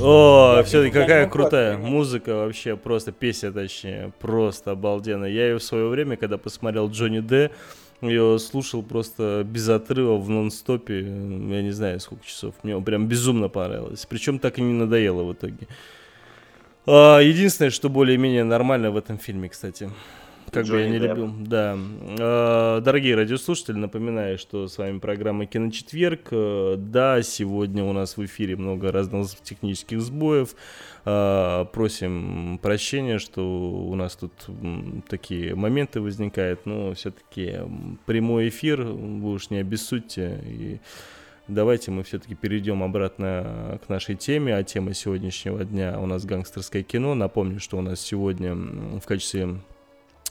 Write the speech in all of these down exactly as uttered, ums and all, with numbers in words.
О, все-таки какая крутая музыка вообще, просто песня, точнее, просто обалденная. Я ее в свое время, когда посмотрел Джонни Д, ее слушал просто без отрыва в нон-стопе, я не знаю сколько часов. Мне прям безумно понравилось, причем так и не надоело в итоге. Единственное, что более-менее нормально в этом фильме, кстати, как Джонни бы я не Дэп. любил. Да. Дорогие радиослушатели, напоминаю, что с вами программа «Киночетверг». Да, сегодня у нас в эфире много разных технических сбоев. Просим прощения, что у нас тут такие моменты возникают, но все-таки прямой эфир, вы уж не обессудьте. И давайте мы все-таки перейдем обратно к нашей теме, а тема сегодняшнего дня у нас гангстерское кино. Напомню, что у нас сегодня в качестве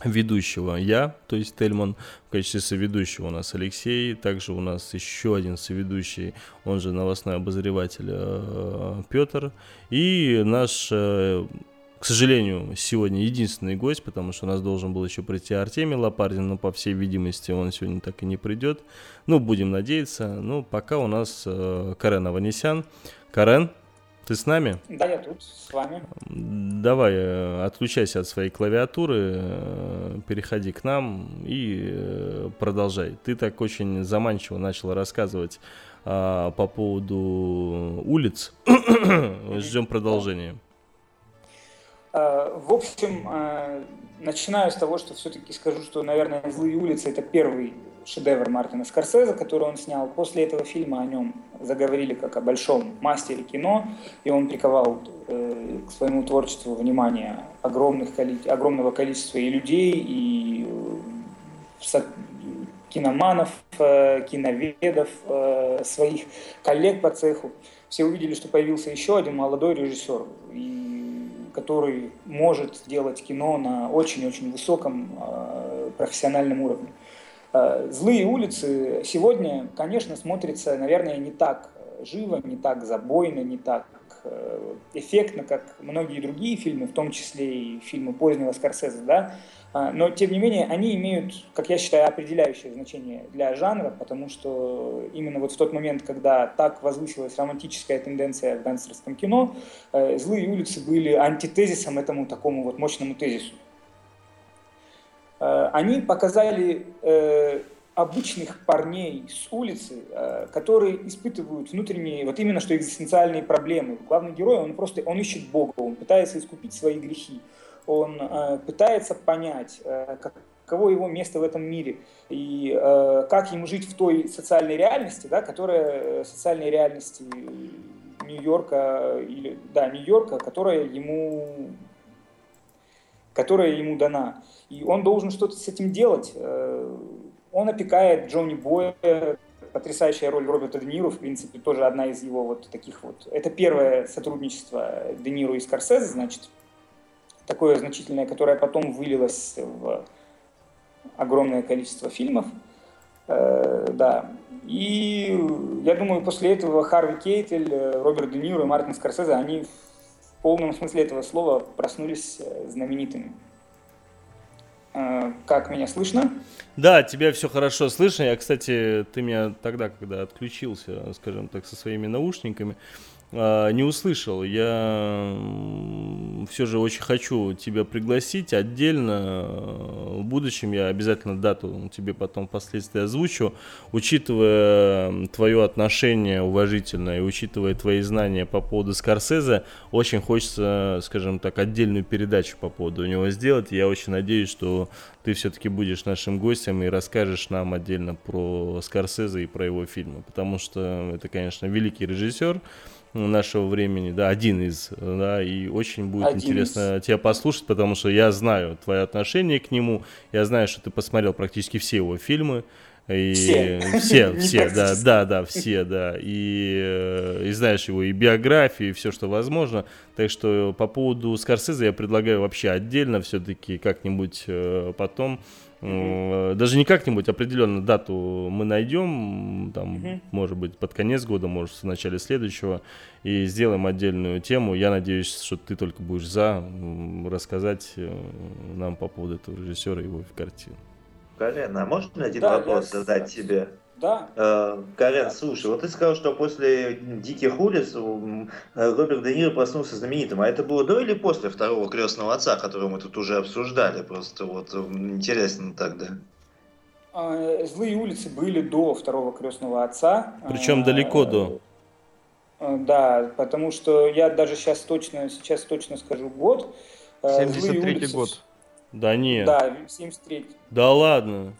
ведущего я, то есть Тельман, в качестве соведущего у нас Алексей, также у нас еще один соведущий, он же новостной обозреватель Петр, и наш, к сожалению, сегодня единственный гость, потому что у нас должен был еще прийти Артемий Лопардин, но по всей видимости он сегодня так и не придет, ну будем надеяться, но пока у нас Карен Аванесян. Карен, ты с нами? Да, я тут, с вами. Давай, отключайся от своей клавиатуры, переходи к нам и продолжай. Ты так очень заманчиво начала рассказывать а, по поводу улиц. Ждем продолжения. В общем, начинаю с того, что все-таки скажу, что, наверное, «Злые улицы» — это первый шедевр Мартина Скорсезе, который он снял. После этого фильма о нем заговорили как о большом мастере кино, и он приковал э, к своему творчеству внимание огромных, огромного количества и людей, и э, киноманов, э, киноведов, э, своих коллег по цеху. Все увидели, что появился еще один молодой режиссер, и, который может делать кино на очень-очень высоком э, профессиональном уровне. «Злые улицы» сегодня, конечно, смотрится, наверное, не так живо, не так забойно, не так эффектно, как многие другие фильмы, в том числе и фильмы позднего Скорсезе, да? Но, тем не менее, они имеют, как я считаю, определяющее значение для жанра, потому что именно вот в тот момент, когда так возвысилась романтическая тенденция в гангстерском кино, «Злые улицы» были антитезисом этому такому вот мощному тезису. Они показали э, обычных парней с улицы, э, которые испытывают внутренние, вот именно что экзистенциальные проблемы. Главный герой, он просто, он ищет Бога, он пытается искупить свои грехи, он э, пытается понять, э, каково его место в этом мире и э, как ему жить в той социальной реальности, да, которая социальной реальности Нью-Йорка, или, да, Нью-Йорка, которая ему... которая ему дана. И он должен что-то с этим делать. Он опекает Джонни Боя, потрясающая роль Роберта Де Ниро, в принципе, тоже одна из его вот таких вот... Это первое сотрудничество Де Ниро и Скорсезе, значит, такое значительное, которое потом вылилось в огромное количество фильмов. Да. И я думаю, после этого Харви Кейтель, Роберт Де Ниро и Мартин Скорсезе, они... в полном смысле этого слова проснулись знаменитыми. Как меня слышно? Да, тебя все хорошо слышно. Я, кстати, ты меня тогда, когда отключился, скажем так, со своими наушниками, не услышал. Я все же очень хочу тебя пригласить отдельно. В будущем я обязательно дату тебе потом впоследствии озвучу. Учитывая твое отношение уважительное и учитывая твои знания по поводу Скорсезе, очень хочется, скажем так, отдельную передачу по поводу него сделать. Я очень надеюсь, что ты все-таки будешь нашим гостем и расскажешь нам отдельно про Скорсезе и про его фильмы. Потому что это, конечно, великий режиссер нашего времени, да, один из, да, и очень будет один интересно из. тебя послушать, потому что я знаю твое отношение к нему, я знаю, что ты посмотрел практически все его фильмы, и все, все, все да, да, да, все, да, и, и знаешь его и биографию, и все, что возможно, так что по поводу Скорсезе я предлагаю вообще отдельно все-таки как-нибудь потом. Mm-hmm. Даже не как-нибудь, определенно дату мы найдем, там, mm-hmm. может быть, под конец года, может, в начале следующего, и сделаем отдельную тему. Я надеюсь, что ты только будешь за рассказать нам по поводу этого режиссера и его картины. Карен, а можно один да, вопрос задать тебе? Да. Э, Карен, да. Слушай, вот ты сказал, что после «Диких улиц» Роберт Де Ниро проснулся знаменитым. А это было до или после «Второго крестного отца», который мы тут уже обсуждали? Просто вот интересно тогда. «Злые улицы» были до «Второго крестного отца». Причем далеко до. Да, потому что я даже сейчас точно, сейчас точно скажу год. семьдесят третий год. Да нет. Да, семьдесят третий. Да ладно.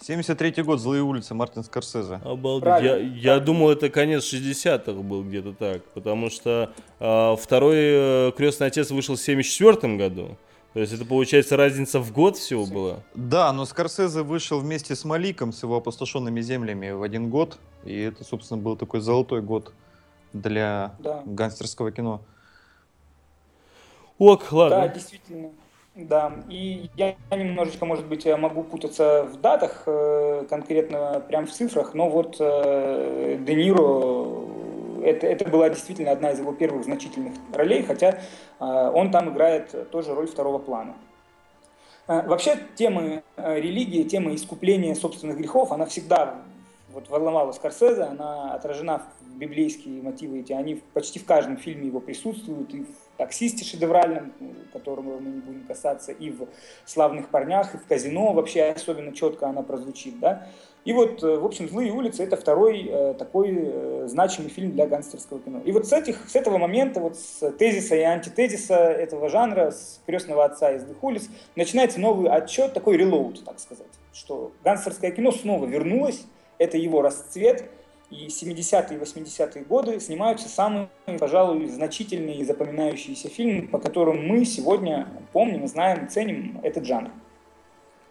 семьдесят третий год, «Злые улицы», Мартин Скорсезе. Обалдеть. Правильно. Я, я думал, это конец шестидесятых был где-то так, потому что э, второй «Крестный отец» вышел в семьдесят четвёртом году. То есть это, получается, разница в год всего была? Да, но Скорсезе вышел вместе с Маликом, с его «Опустошенными землями» в один год. И это, собственно, был такой золотой год для да. гангстерского кино. Ок, ладно. Да, действительно. Да, и я немножечко, может быть, могу путаться в датах, конкретно прям в цифрах, но вот Де Ниро, это, это была действительно одна из его первых значительных ролей, хотя он там играет тоже роль второго плана. Вообще, тема религии, тема искупления собственных грехов, она всегда вот волновала Скорсезе, она отражена в библейские мотивы эти, они почти в каждом фильме его присутствуют, и в «Таксисте» шедевральном, которого мы не будем касаться, и в «Славных парнях», и в «Казино» вообще особенно четко она прозвучит, да. И вот, в общем, «Злые улицы» — это второй э, такой э, значимый фильм для гангстерского кино. И вот с, этих, с этого момента, вот с тезиса и антитезиса этого жанра, с «Крестного отца» и «Злых улиц» начинается новый отсчет, такой релоуд, так сказать, что гангстерское кино снова вернулось, это его расцвет, и семидесятые и восьмидесятые годы снимаются самые, пожалуй, значительные и запоминающиеся фильмы, по которым мы сегодня помним, знаем, ценим этот жанр.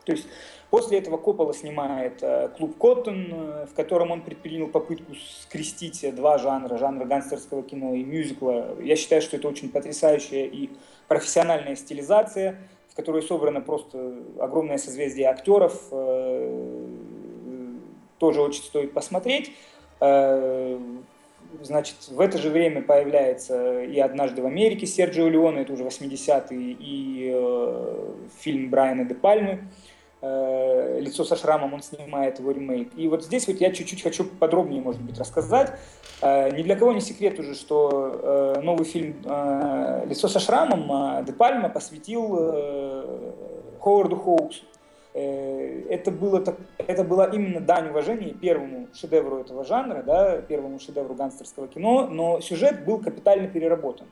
То есть после этого Коппола снимает «Клуб Коттон», в котором он предпринял попытку скрестить два жанра, жанра гангстерского кино и мюзикла. Я считаю, что это очень потрясающая и профессиональная стилизация, в которой собрано просто огромное созвездие актеров, тоже очень стоит посмотреть. Значит, в это же время появляется и «Однажды в Америке» Серджио Леоне, это уже восьмидесятые, и э, фильм Брайана де Пальмы, э, «Лицо со шрамом», он снимает его ремейк. И вот здесь вот я чуть-чуть хочу подробнее, может быть, рассказать. Э, ни для кого не секрет уже, что э, новый фильм э, «Лицо со шрамом» э, де Пальма посвятил э, Ховарду Хоуксу. Это было, это было именно дань уважения первому шедевру этого жанра, да, первому шедевру гангстерского кино, но сюжет был капитально переработан.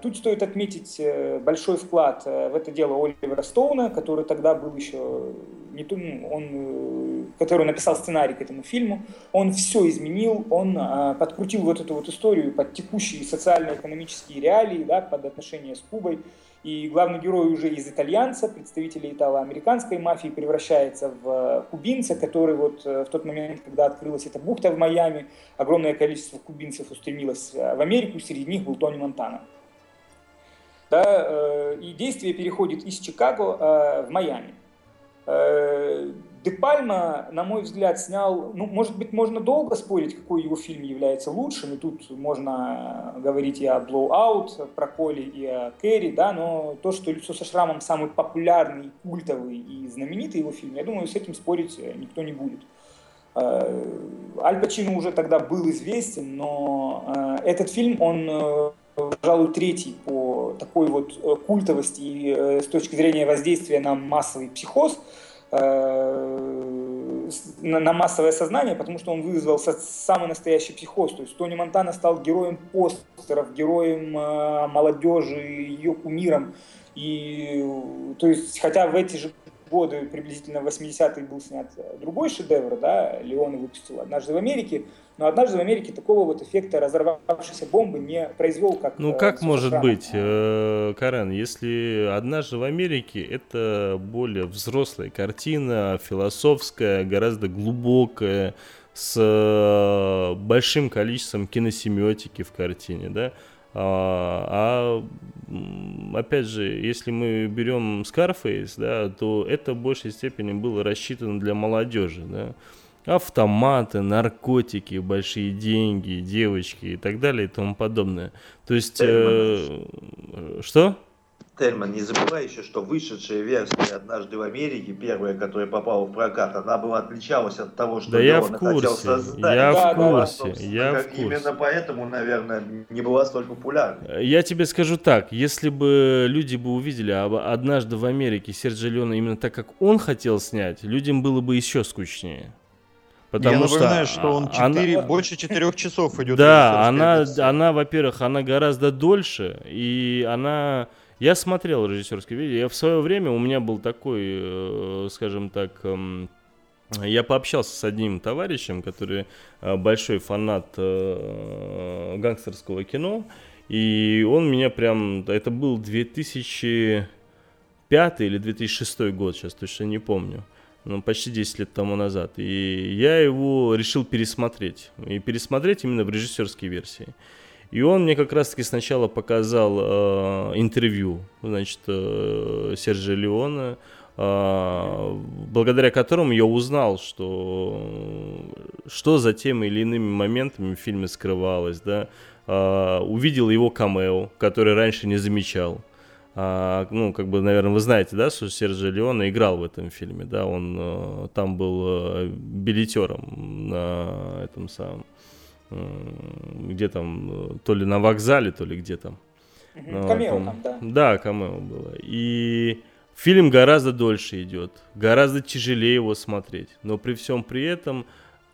Тут стоит отметить большой вклад в это дело Оливера Стоуна, который тогда был еще, не то, он, который написал сценарий к этому фильму. Он все изменил, он подкрутил вот эту вот историю под текущие социально-экономические реалии, да, под отношения с Кубой. И главный герой уже из итальянца, представителя итало-американской мафии, превращается в кубинца, который вот в тот момент, когда открылась эта бухта в Майами, огромное количество кубинцев устремилось в Америку, среди них был Тони Монтана. Да, и действие переходит из Чикаго в Майами. Де Пальма, на мой взгляд, снял, ну, может быть, можно долго спорить, какой его фильм является лучшим, и тут можно говорить и о «Блоуаут», про Коли и о Керри, да, но то, что «Лицо со шрамом» самый популярный, культовый и знаменитый его фильм, я думаю, с этим спорить никто не будет. Аль Пачино уже тогда был известен, но этот фильм, он, пожалуй, третий по такой вот культовости и с точки зрения воздействия на массовый психоз, на массовое сознание, потому что он вызвал самый настоящий психоз. То есть Тони Монтана стал героем постеров, героем молодежи, ее кумиром. И, то есть, хотя в эти же годы, приблизительно в восьмидесятые, был снят другой шедевр, да, Леоне выпустил «Однажды в Америке», но «Однажды в Америке» такого вот эффекта разорвавшейся бомбы не произвел, как... Ну как может шрама. быть, Карен, если «Однажды в Америке» это более взрослая картина, философская, гораздо глубокая, с большим количеством киносемиотики в картине, да? А, опять же, если мы берем Scarface, да, то это в большей степени было рассчитано для молодежи, да. Автоматы, наркотики, большие деньги, девочки и так далее и тому подобное. То есть... Э, что? Тельман, не забывай еще, что вышедшая версия «Однажды в Америке», первая, которая попала в прокат, она была отличалась от того, что да Леоне хотел создать. Я да, в курсе, да, я как в курсе. Именно поэтому, наверное, не была столь популярна. Я тебе скажу так, если бы люди бы увидели «Однажды в Америке» Серджио Леоне именно так, как он хотел снять, людям было бы еще скучнее. Потому я что напоминаю, что он четыре, она... больше четырех часов идет. Да, она, она, во-первых, она гораздо дольше, и она... Я смотрел режиссерское видео, я в свое время у меня был такой, скажем так, я пообщался с одним товарищем, который большой фанат гангстерского кино, и он меня прям, это был две тысячи пятый или две тысячи шестой год, сейчас точно не помню. Ну, почти десять лет тому назад. И я его решил пересмотреть. И пересмотреть именно в режиссерской версии. И он мне как раз-таки сначала показал э, интервью, значит, э, Серджио Леоне, э, благодаря которому я узнал, что, что за теми или иными моментами в фильме скрывалось. Да? Э, увидел его камео, который раньше не замечал. А, ну, как бы, наверное, вы знаете, да, что Серджио Леоне играл в этом фильме, да, он э, там был э, билетером на этом самом, э, где там, то ли на вокзале, то ли где там. Угу. Камео там, да. Да, камео было. И фильм гораздо дольше идет, гораздо тяжелее его смотреть, но при всем при этом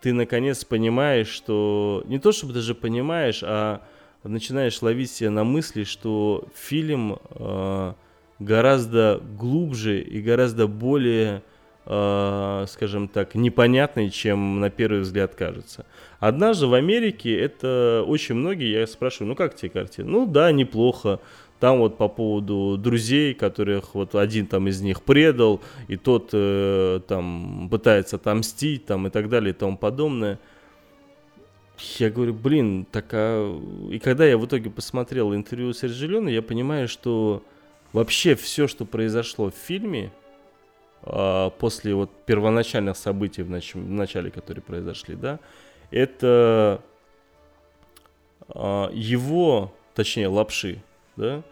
ты, наконец, понимаешь, что, не то чтобы даже понимаешь, а... начинаешь ловить себя на мысли, что фильм э, гораздо глубже и гораздо более, э, скажем так, непонятный, чем на первый взгляд кажется. «Однажды в Америке» — это очень многие, я спрашиваю, ну как тебе картина? Ну да, неплохо. Там вот по поводу друзей, которых вот один там из них предал, и тот э, там пытается отомстить там, и так далее и тому подобное. Я говорю, блин, так а... И когда я в итоге посмотрел интервью Серджио Леоне, я понимаю, что вообще все, что произошло в фильме, а, после вот первоначальных событий в, нач... в начале, которые произошли, да, это а, его, точнее, лапши, да,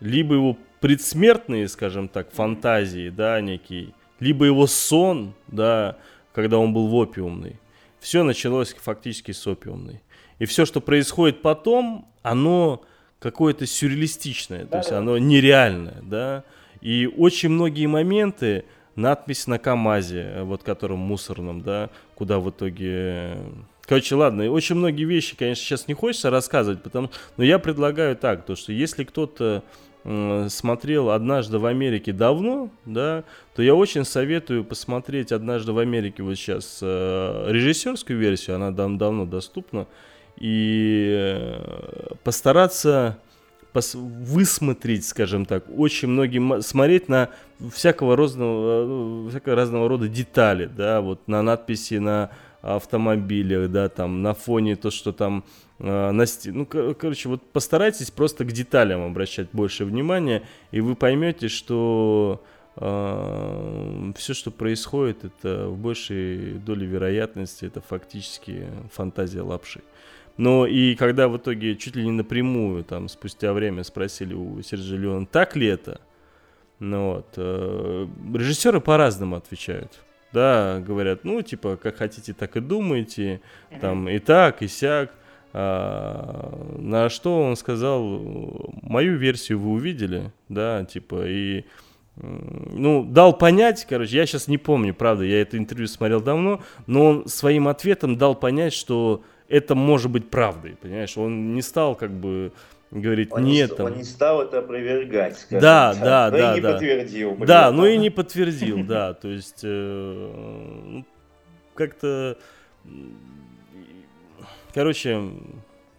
либо его предсмертные, скажем так, фантазии, да, некие, либо его сон, да, когда он был в опиумной. Все началось фактически с опиумной. И все, что происходит потом, оно какое-то сюрреалистичное, да, то есть да. Оно нереальное, да. И очень многие моменты, надпись на КамАЗе, вот котором мусорном, да, куда в итоге... Короче, ладно, очень многие вещи, конечно, сейчас не хочется рассказывать, потому... но я предлагаю так, то, что если кто-то смотрел «Однажды в Америке» давно, да, то я очень советую посмотреть «Однажды в Америке» вот сейчас э, режиссерскую версию, она там давно доступна, и постараться пос- высмотреть, скажем так, очень многие, м- смотреть на всякого разного, всякого разного рода детали, да, вот на надписи на автомобилях, да, там, на фоне то, что там на сти... Ну, короче, вот постарайтесь просто к деталям обращать больше внимания, и вы поймете, что э, все, что происходит, это в большей доле вероятности, это фактически фантазия лапши. Но и когда в итоге чуть ли не напрямую, там, спустя время спросили у Серджио Леоне, так ли это, ну, вот, э, режиссеры по-разному отвечают. Да, говорят, ну, типа, как хотите, так и думаете, mm-hmm. там, и так, и сяк. А, на что он сказал, мою версию вы увидели, да, типа, и, ну, дал понять, короче, я сейчас не помню, правда, я это интервью смотрел давно, но он своим ответом дал понять, что это может быть правдой, понимаешь, он не стал, как бы, говорить, он нет, не, там... он не стал это опровергать, скажем да, так, да, но да, и не да. подтвердил. Да, да, но и не подтвердил, да, то есть, как-то... Короче,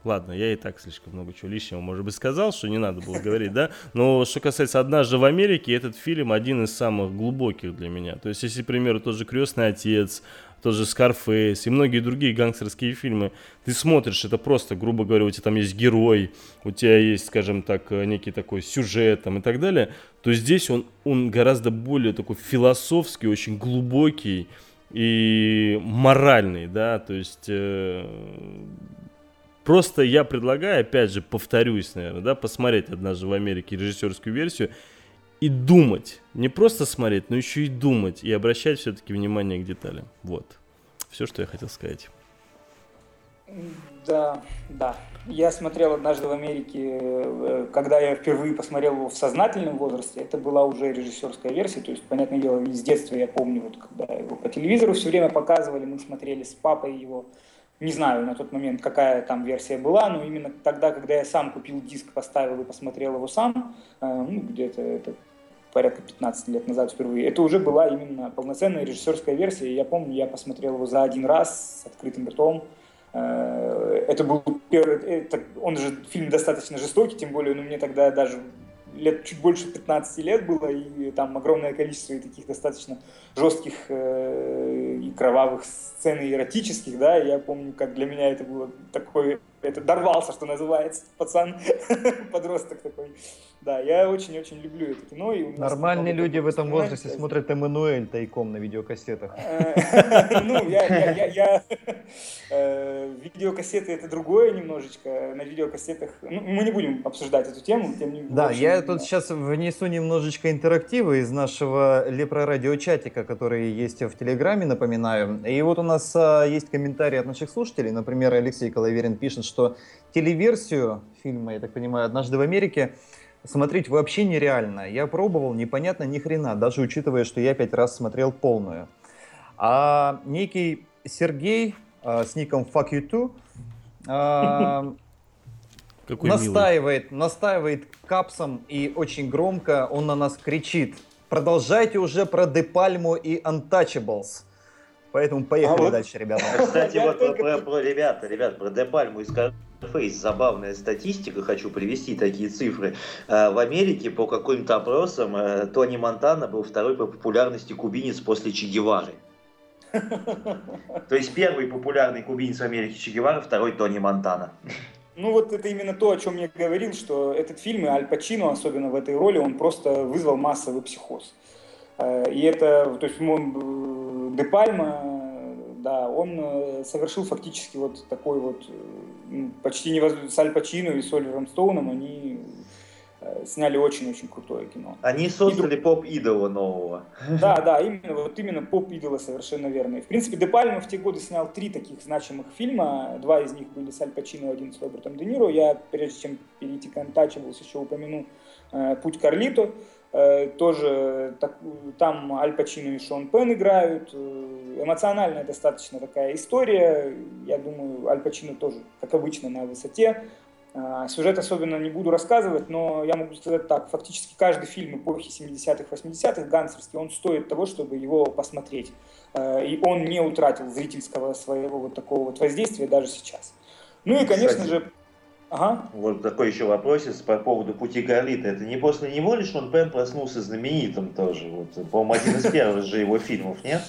ладно, я и так слишком много чего лишнего, может быть, сказал, что не надо было говорить, да? Но что касается «Однажды в Америке», этот фильм один из самых глубоких для меня. То есть, если, к примеру, тот же «Крестный отец», тот же «Скарфейс» и многие другие гангстерские фильмы, ты смотришь, это просто, грубо говоря, у тебя там есть герой, у тебя есть, скажем так, некий такой сюжет там, и так далее, то здесь он, он гораздо более такой философский, очень глубокий, и моральный, да, то есть э, Просто я предлагаю, опять же, повторюсь, наверное, да, посмотреть «Однажды в Америке» режиссерскую версию и думать. Не просто смотреть, но еще и думать. И обращать все-таки внимание к деталям. Вот. Все, что я хотел сказать. Да, да. Я смотрел «Однажды в Америке», когда я впервые посмотрел его в сознательном возрасте, это была уже режиссерская версия, то есть, понятное дело, из детства я помню, вот, когда его по телевизору все время показывали, мы смотрели с папой его, не знаю на тот момент, какая там версия была, но именно тогда, когда я сам купил диск, поставил и посмотрел его сам, ну, где-то это порядка пятнадцать лет назад впервые, это уже была именно полноценная режиссерская версия, я помню, я посмотрел его за один раз с открытым ртом. Это был первый, это, он же фильм достаточно жестокий, тем более, ну, мне тогда даже лет чуть больше пятнадцати лет было, и там огромное количество и таких достаточно жестких э, и кровавых сцен, и эротических, да, я помню, как для меня это было такое, это дорвался, что называется, пацан, подросток такой, да, я очень-очень люблю это кино. И нормальные люди в этом возрасте смотрят «Эммануэль» тайком на видеокассетах. Ну, я... Видеокассеты — это другое немножечко, на видеокассетах... Мы не будем обсуждать эту тему, тем не менее. Да, я тут сейчас внесу немножечко интерактива из нашего лепрорадиочатика, который есть в Телеграме, напоминаю. И вот у нас есть комментарии от наших слушателей, например, Алексей Коловерин пишет, что телеверсию фильма, я так понимаю, «Однажды в Америке» смотреть вообще нереально. Я пробовал, непонятно ни хрена, даже учитывая, что я пять раз смотрел полную. А некий Сергей а, с ником Fuck You Too а, настаивает, настаивает капсом и очень громко он на нас кричит. Продолжайте уже про Де Пальму и Untouchables. Поэтому поехали а вот. дальше, ребята. Кстати, вот про, про ребята, ребят, про Де Пальму и Скорсезе забавная статистика, хочу привести такие цифры. В Америке по каким-то опросам Тони Монтана был второй по популярности кубинец после Че Гевары. То есть первый популярный кубинец в Америке Че Гевара, второй Тони Монтана. Ну вот это именно то, о чем я говорил, что этот фильм, и Аль Пачино, особенно в этой роли, он просто вызвал массовый психоз. И это, то есть он, Де Пальма, да, он совершил фактически вот такой вот, почти невозможно, с Аль Пачино и с Оливером Стоуном они сняли очень-очень крутое кино. Они создали и... поп-идола нового. Да, да, именно, вот именно поп-идола, совершенно верно. И, в принципе, Де Пальма в те годы снял три таких значимых фильма, два из них были с Аль Пачино, один с Робертом Де Ниро. Я, прежде чем перейти к Untouchables, еще упомяну «Путь Карлито». Тоже так, там Аль Пачино и Шон Пенн играют. Эмоциональная достаточно такая история. Я думаю, Аль Пачино тоже, как обычно, на высоте. Сюжет особенно не буду рассказывать, но я могу сказать так. Фактически каждый фильм эпохи семидесятых, восьмидесятых, гангстерский, он стоит того, чтобы его посмотреть. И он не утратил зрительского своего вот такого вот воздействия даже сейчас. Ну и, конечно же... Ага. Вот такой еще вопросец по поводу «Пути Карлито». Это не после него лишь Шон Пенн проснулся знаменитым тоже? Вот, по-моему, один из первых же его фильмов, нет?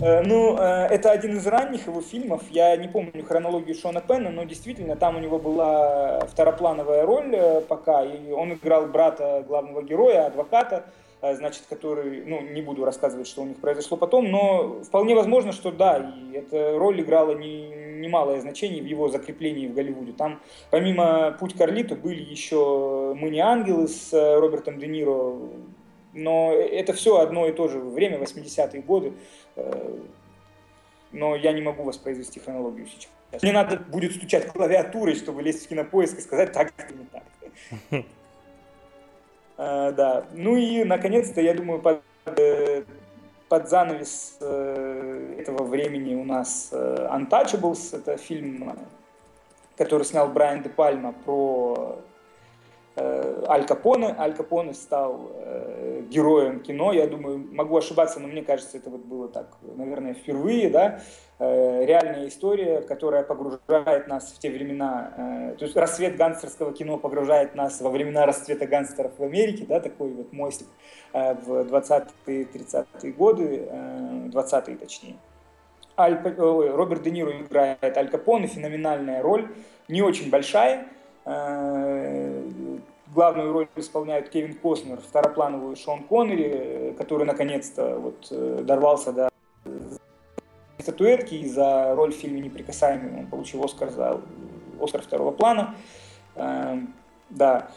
Ну, это один из ранних его фильмов. Я не помню хронологию Шона Пенна, но действительно там у него была второплановая роль пока. И он играл брата главного героя, адвоката, значит, который... Ну, не буду рассказывать, что у них произошло потом, но вполне возможно, что да, и эта роль играла не... немалое значение в его закреплении в Голливуде. Там, помимо «Путь Карлито», были еще «Мы не ангелы» с Робертом Де Ниро, но это все одно и то же время, восьмидесятые годы, но я не могу воспроизвести хронологию сейчас. Мне надо будет стучать клавиатурой, чтобы лезть в «Кинопоиск» и сказать так или не так. Да. Ну и, наконец-то, я думаю, под... Под занавес э, этого времени у нас э, Untouchables, это фильм, который снял Брайан де Пальма про э, Аль Капоне. Аль Капоне стал э, героем кино, я думаю, могу ошибаться, но мне кажется, это вот было так, наверное, впервые, да, э, реальная история, которая погружает нас в те времена, э, то есть рассвет гангстерского кино погружает нас во времена расцвета гангстеров в Америке, да, такой вот мостик. В двадцатые, тридцатые годы, двадцатые точнее. Аль, Роберт Де Ниро играет Аль Капоне, феноменальная роль, не очень большая. Главную роль исполняют Кевин Костнер, второплановую Шон Коннери, который наконец-то вот дорвался до статуэтки и за роль в фильме «Неприкасаемый» он получил Оскар за «Оскар второго плана». Э, да.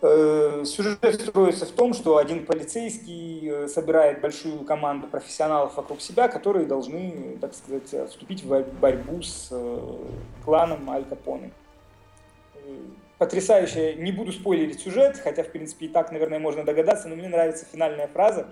э, сюжет строится в том, что один полицейский собирает большую команду профессионалов вокруг себя, которые должны, так сказать, вступить в борьбу с э, кланом Аль Капоне. Потрясающе. Не буду спойлерить сюжет, хотя, в принципе, и так, наверное, можно догадаться, но мне нравится финальная фраза,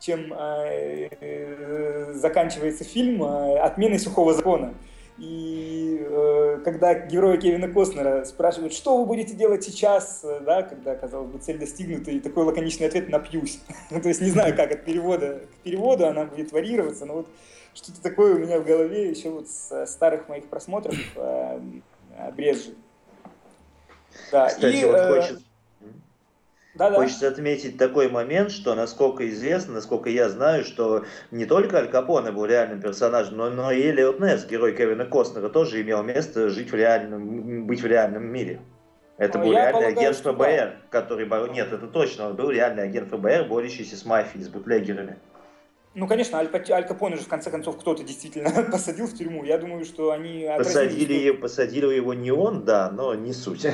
чем э, э, заканчивается фильм э, «Отменой сухого закона». И э, когда героя Кевина Костнера спрашивают, что вы будете делать сейчас, да, когда, казалось бы, цель достигнута, и такой лаконичный ответ: напьюсь. То есть не знаю, как от перевода к переводу она будет варьироваться, но вот что-то такое у меня в голове еще вот с старых моих просмотров э, брежет. Да, Кстати, и, вот э... хочется, да, хочется да. отметить такой момент, что, насколько известно, насколько я знаю, что не только Аль Капоне был реальным персонажем, но, но и Элиот Несс, герой Кевина Костнера, тоже имел место жить в реальном, быть в реальном мире. Это но был реальный полагаю, агент ФБР, да. который борол... Нет, это точно, он был реальный агент ФБР, борющийся с мафией, с бутлегерами. Ну, конечно, Аль, Аль Капоне же, в конце концов, кто-то действительно посадил в тюрьму. Я думаю, что они... Посадили, отразили... посадил его не он, да, но не суть.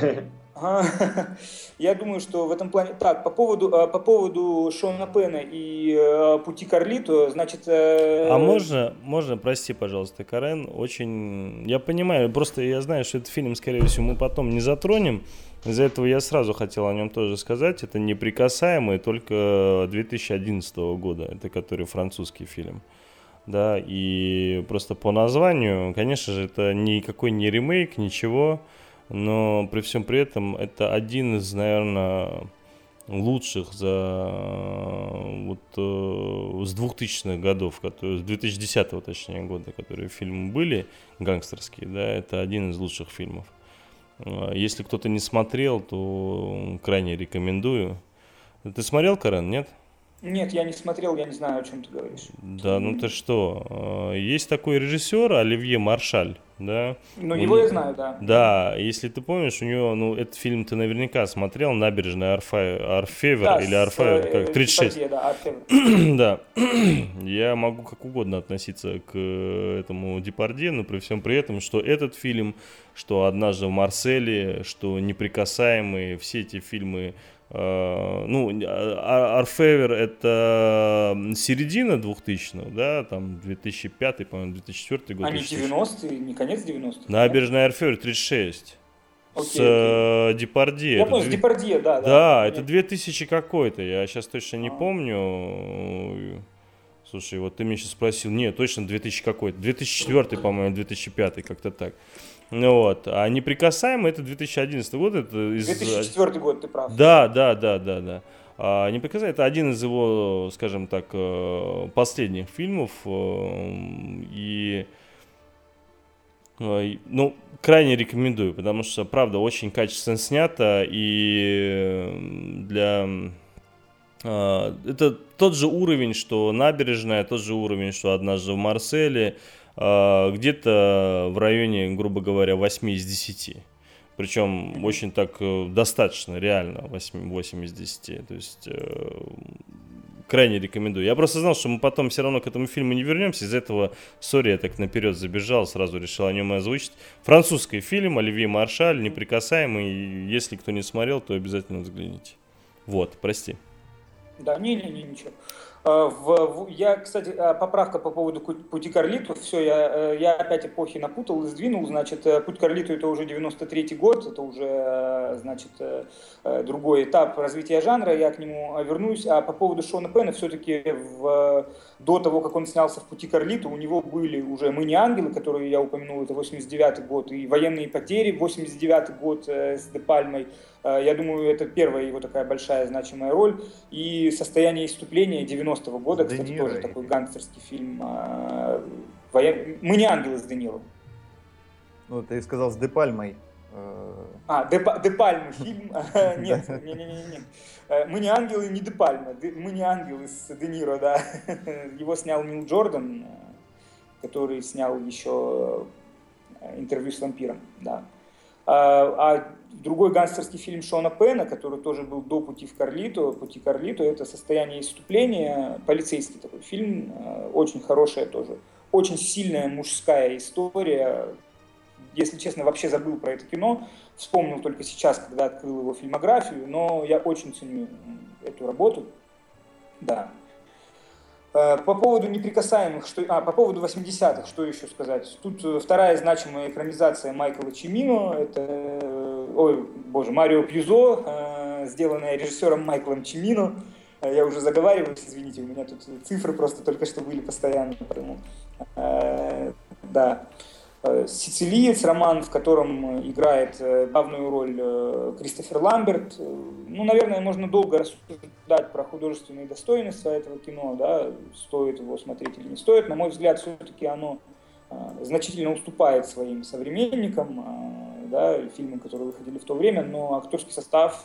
Ага. Я думаю, что в этом плане... Так, по поводу, по поводу Шона Пенна и Пути Карлито, значит... А можно, можно, прости, пожалуйста, Карен, очень... Я понимаю, просто я знаю, что этот фильм, скорее всего, мы потом не затронем. Из-за этого я сразу хотел о нем тоже сказать. Это «Неприкасаемые» только две тысячи одиннадцатого года. Это который французский фильм. Да, и просто по названию, конечно же, это никакой не ремейк, ничего. Но при всем при этом это один из, наверное, лучших за вот с двухтысячных годов, которые, с две тысячи десятого, точнее, года, которые фильмы были, гангстерские, да, это один из лучших фильмов. Если кто-то не смотрел, то крайне рекомендую. Ты смотрел, Карен, нет? Нет, я не смотрел, я не знаю, о чем ты говоришь. Да, ну ты что? Есть такой режиссер Оливье Маршаль, да? Ну, его он... я знаю, да. Да, если ты помнишь, у него, ну, этот фильм ты наверняка смотрел, «Набережная Арфа... Арфевер», да, или Арфевер, с... как, тридцать шесть. Да, Арфевер. Да, я могу как угодно относиться к этому Депардье, но при всем при этом, что этот фильм, что «Однажды в Марселе», что «Неприкасаемые», все эти фильмы... Ну, Арфевер — это середина двухтысячных, да, там две тысячи пятый, по-моему, две тысячи четвёртый год. А не девяностые, не конец девяностых? «Набережная Арфевер» тридцать шесть. Окей, с окей. Депардье. Я это помню, с Депардье, да. Да, да, это две тысячи какой-то, я сейчас точно не а. помню. Слушай, вот ты меня сейчас спросил, нет, точно две тысячи какой-то, две тысячи четвёртый, по-моему, две тысячи пятый, как-то так. Вот. А «Неприкасаемые» — это две тысячи одиннадцатый год. Это из... две тысячи четвёртый год, ты прав. Да, да, да, да, да. А «Неприкасаемые» — это один из его, скажем так, последних фильмов. И, ну, крайне рекомендую, потому что, правда, очень качественно снято. И для... Это тот же уровень, что «Набережная», тот же уровень, что «Однажды в Марселе». Где-то в районе, грубо говоря, восемь из десяти. Причем очень так достаточно, реально, восемь из десяти. То есть э, крайне рекомендую. Я просто знал, что мы потом все равно к этому фильму не вернемся. Из-за этого, сори, я так наперед забежал, сразу решил о нем и озвучить. Французский фильм Оливье Маршаль, «Неприкасаемый». Если кто не смотрел, то обязательно взгляните. Вот, прости. Да, не-не-не, ничего. В, в, я, кстати, поправка по поводу «Пути Карлито». Все, я, я опять эпохи напутал и сдвинул. Значит, «Путь Карлито» — это уже девяносто третий год, это уже, значит, другой этап развития жанра, я к нему вернусь. А по поводу Шона Пенна, все-таки в, до того, как он снялся в «Пути Карлито», у него были уже «Мы не ангелы», которые я упомянул, это восемьдесят девятый год, и «Военные потери» восемьдесят девятый год с Де Пальмой. Я думаю, это первая его такая большая значимая роль. И «Состояние исступления» девяностого года, Де кстати, Ниро. Тоже такой гангстерский фильм. «Мы не ангелы» с Де Ниро. Ну, ты сказал с Де Пальмой. А, Де, Де Пальма фильм. Нет, не, не, не, не. «Мы не ангелы», не Де Пальма. «Мы не ангелы» с Де Ниро, да. Его снял Мил Джордан, который снял еще «Интервью с вампиром», да. А другой гангстерский фильм Шона Пенна, который тоже был до «Пути в Карлито», «Пути Карлито», это «Состояние исступления», полицейский такой фильм, очень хорошая тоже, очень сильная мужская история. Если честно, вообще забыл про это кино, вспомнил только сейчас, когда открыл его фильмографию, но я очень ценю эту работу. Да. По поводу неприкасаемых, что... а, по поводу восьмидесятых, что еще сказать? Тут вторая значимая экранизация Майкла Чимино, это, ой, боже, Марио Пьюзо, сделанная режиссером Майклом Чимино. Я уже заговариваюсь, извините, у меня тут цифры просто только что были постоянно. Поэтому... Да. «Сицилиец» роман, в котором играет главную роль Кристофер Ламберт. Ну, наверное, можно долго рассуждать про художественные достоинства этого кино, да, стоит его смотреть или не стоит. На мой взгляд, все-таки оно значительно уступает своим современникам, да, фильмам, которые выходили в то время, но актерский состав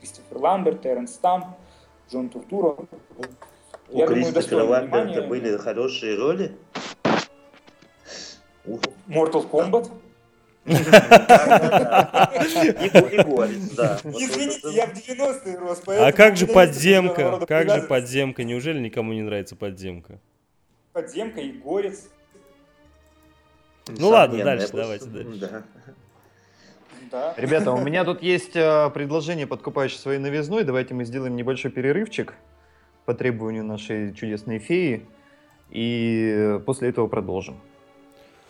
Кристофер Ламберт, Терренс Тамп, Джон Туртуро. У Я Кристофера думаю, Ламберта внимания... были хорошие роли? Mortal Kombat. Извините, я в девяностые рос. А как же подземка? Как же подземка? Неужели никому не нравится подземка? Подземка и горец. Ну ладно, дальше давайте. Ребята, у меня тут есть предложение, подкупающее своей новизной. Давайте мы сделаем небольшой перерывчик по требованию нашей чудесной феи. И после этого продолжим.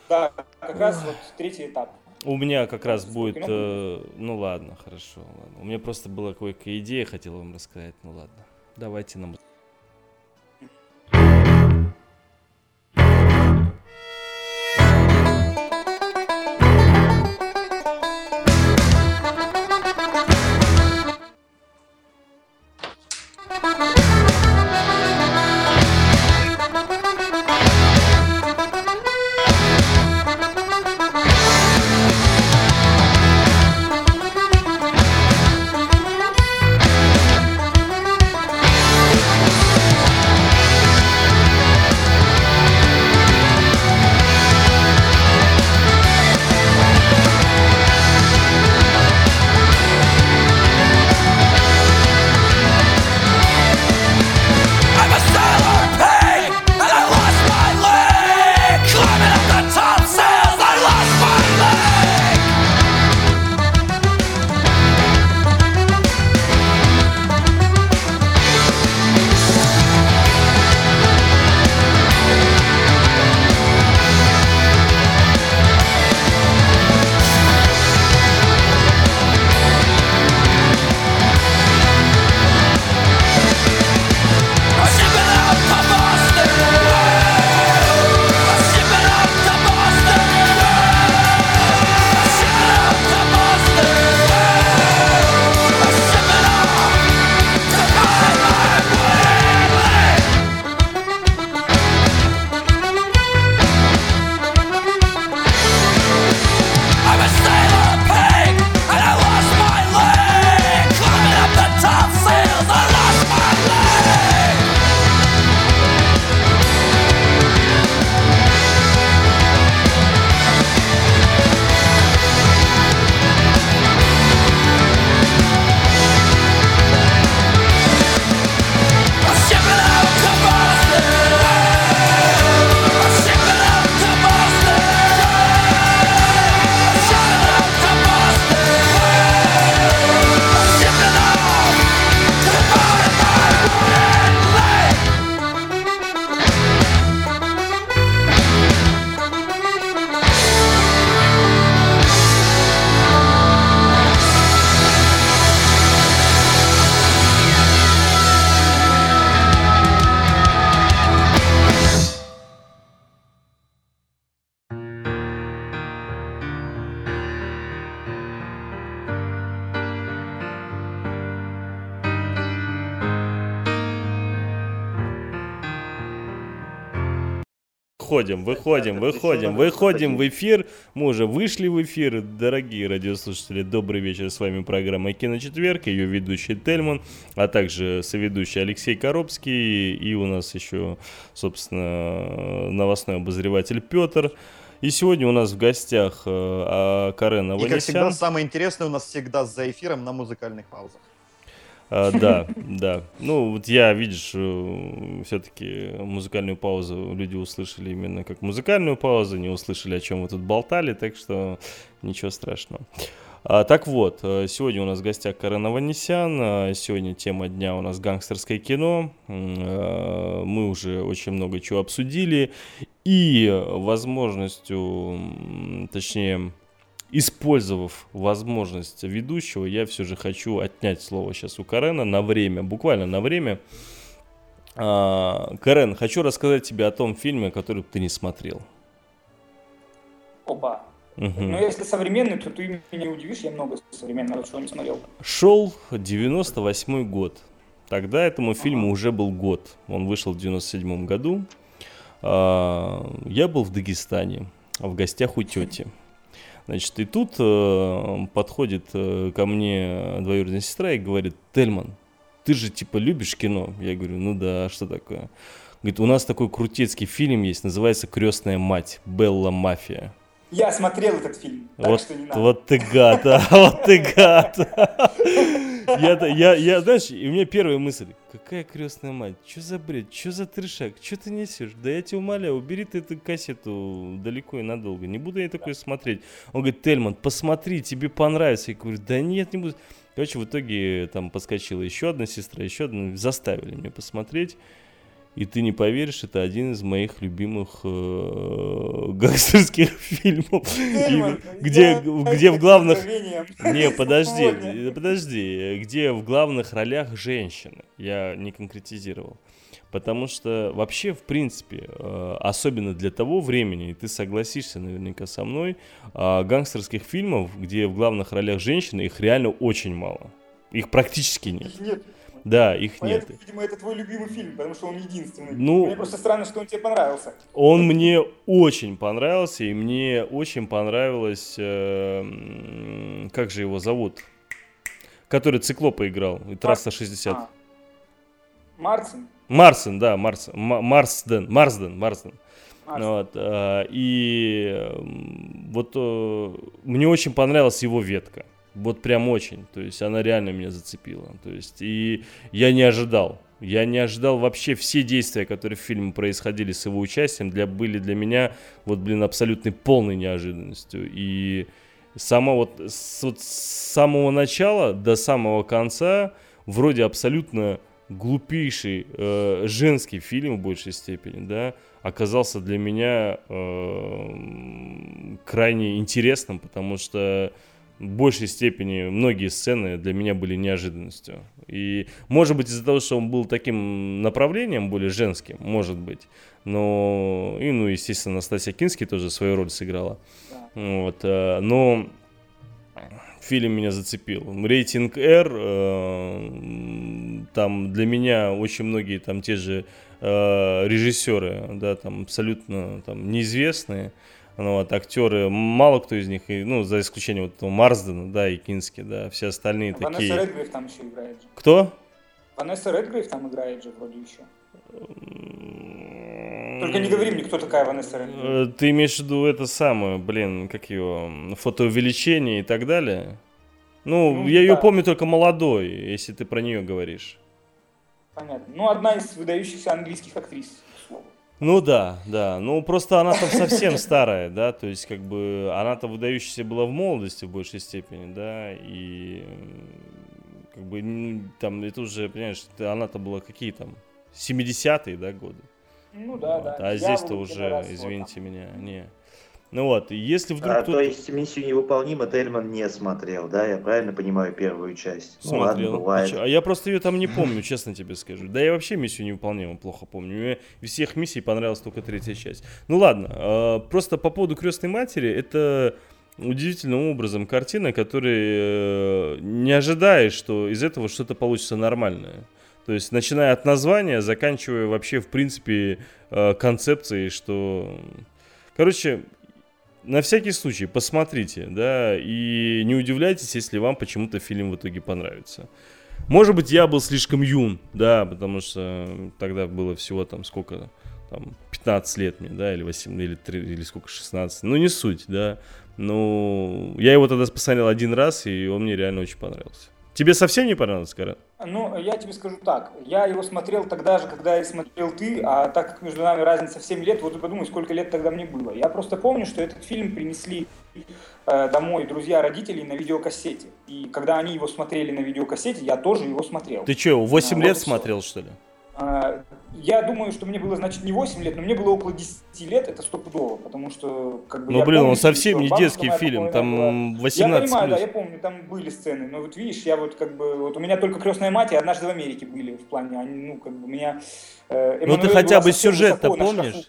Да, как раз вот третий этап. У меня как раз будет... Э, ну ладно, хорошо. Ладно. У меня просто была кое-какая идея, хотел вам рассказать. Ну ладно, давайте нам... Выходим, выходим, выходим, выходим в эфир. Мы уже вышли в эфир. Дорогие радиослушатели, добрый вечер. С вами программа «Киночетверг», ее ведущий Тельман, а также соведущий Алексей Коробский. И у нас еще, собственно, новостной обозреватель Петр. И сегодня у нас в гостях Карен Аванесян. И, как всегда, самое интересное у нас всегда за эфиром на музыкальных паузах. А, да, да. Ну, вот я, видишь, все-таки музыкальную паузу люди услышали именно как музыкальную паузу, не услышали, о чем мы тут болтали, так что ничего страшного. А, так вот, сегодня у нас в гостях Карен Аванесян, сегодня тема дня у нас гангстерское кино, мы уже очень много чего обсудили, и возможностью, точнее... Использовав возможность ведущего, я все же хочу отнять слово сейчас у Карена на время, буквально на время. А, Карен, хочу рассказать тебе о том фильме, который ты не смотрел. Опа. Угу. Ну, если современный, то ты меня удивишь, я много современного чего не смотрел. Шел девяносто восьмой год. Тогда этому фильму уже был год. Он вышел в девяносто седьмом году. А, я был в Дагестане, в гостях у тети. Значит, и тут э, подходит э, ко мне двоюродная сестра и говорит: «Тельман, ты же типа любишь кино?» Я говорю: «Ну да, что такое?» Говорит: «У нас такой крутецкий фильм есть, называется «Крестная мать», Белла Мафия». Я смотрел этот фильм, так вот, что не надо. Вот ты гад, а, вот ты гад. Я, я, я, знаешь, и у меня первая мысль: какая крестная мать, что за бред, что за трешак, что ты несешь, да я тебя умоляю, убери ты эту кассету далеко и надолго, не буду я такое смотреть. Он говорит: «Тельман, посмотри, тебе понравится». Я говорю: «Да нет, не буду». Короче, в итоге там подскочила еще одна сестра, еще одна, заставили меня посмотреть. И ты не поверишь, это один из моих любимых гангстерских фильмов. Фильм, где, где в главных... Не, подожди, сегодня. подожди. Где в главных ролях женщины. Я не конкретизировал. Потому что вообще, в принципе, особенно для того времени, и ты согласишься наверняка со мной, гангстерских фильмов, где в главных ролях женщины, их реально очень мало. Их практически нет. Нет. Да, их нет. Видимо, это твой любимый фильм, потому что он единственный. Ну, мне просто странно, что он тебе понравился. Он мне очень понравился, и мне очень понравилось... Э, как же его зовут? Который Циклопа играл, и Трасса шестьдесят. А. Мартин? Мартин, да, Марс, М- Марсден, Марсден, Марсден. Вот, э, и вот э, мне очень понравилась его ветка. Вот прям очень, то есть она реально меня зацепила, то есть и я не ожидал, я не ожидал вообще, все действия, которые в фильме происходили с его участием, для, были для меня вот, блин, абсолютной полной неожиданностью, и сама вот, с, вот с самого начала до самого конца вроде абсолютно глупейший э, женский фильм в большей степени, да, оказался для меня э, крайне интересным, потому что в большей степени многие сцены для меня были неожиданностью. И, может быть, из-за того, что он был таким направлением, более женским, может быть. Но, и, ну, естественно, Анастасия Кински тоже свою роль сыграла. Вот, но фильм меня зацепил. Рейтинг R, там для меня очень многие там те же режиссеры, да, там абсолютно там неизвестные. Ну, вот, актеры, мало кто из них, ну, за исключением вот Марсдена, да, и Кински, да, все остальные Ванесса такие. Ванесса Редгрейв там еще играет. Кто? Ванесса Редгрейв там играет же вроде еще. Только не говори мне, кто такая Ванесса Редгрейв. Ты имеешь в виду это самое, блин, как ее, фотоувеличение и так далее? Ну, ну я да. ее помню только молодой, если ты про нее говоришь. Понятно. Ну, одна из выдающихся английских актрис. Ну да, да, ну просто она там совсем старая, да, то есть как бы она-то выдающаяся была в молодости в большей степени, да, и как бы там это уже, понимаешь, она-то была какие там, семидесятые, да, годы? Ну да, вот. Да. А я здесь-то уже, извините вот меня, не... Ну вот, если вдруг... А, кто-то... То есть «Миссию невыполнима» Тельман не смотрел, да? Я правильно понимаю первую часть? Смотрел. Ну ладно, бывает. А я просто ее там не помню, честно тебе скажу. Да я вообще «Миссию невыполнима» плохо помню. Мне из всех миссий понравилась только третья часть. Ну ладно, просто по поводу «Крестной матери» это... удивительным образом картина, которой не ожидаешь, что из этого что-то получится нормальное. То есть, начиная от названия, заканчивая вообще, в принципе, концепцией, что... Короче... На всякий случай, посмотрите, да, и не удивляйтесь, если вам почему-то фильм в итоге понравится. Может быть, я был слишком юн, да, потому что тогда было всего там сколько, там, пятнадцать лет мне, да, или восемь, или три, или сколько, шестнадцать, ну, не суть, да. Ну, я его тогда посмотрел один раз, и он мне реально очень понравился. Тебе совсем не понравилось, Карен? Ну, я тебе скажу так. Я его смотрел тогда же, когда и смотрел ты, а так как между нами разница в семь лет, вот и подумай, сколько лет тогда мне было. Я просто помню, что этот фильм принесли э, домой друзья родителей на видеокассете. И когда они его смотрели на видеокассете, я тоже его смотрел. Ты что, восемь а, лет смотрел, что ли? Э, я думаю, что мне было, значит, не восемь лет, но мне было около десять лет, это стопудово, потому что... Как бы, ну, блин, помню, он совсем не детский фильм, там была... восемнадцать плюс. Я понимаю, плюс. Да, я помню, там были сцены, но вот видишь, я вот как бы... Вот у меня только «Крестная мать» и «Однажды в Америке» были в плане, они, ну, как бы, у меня... Э, ну, ты хотя бы сюжет-то помнишь?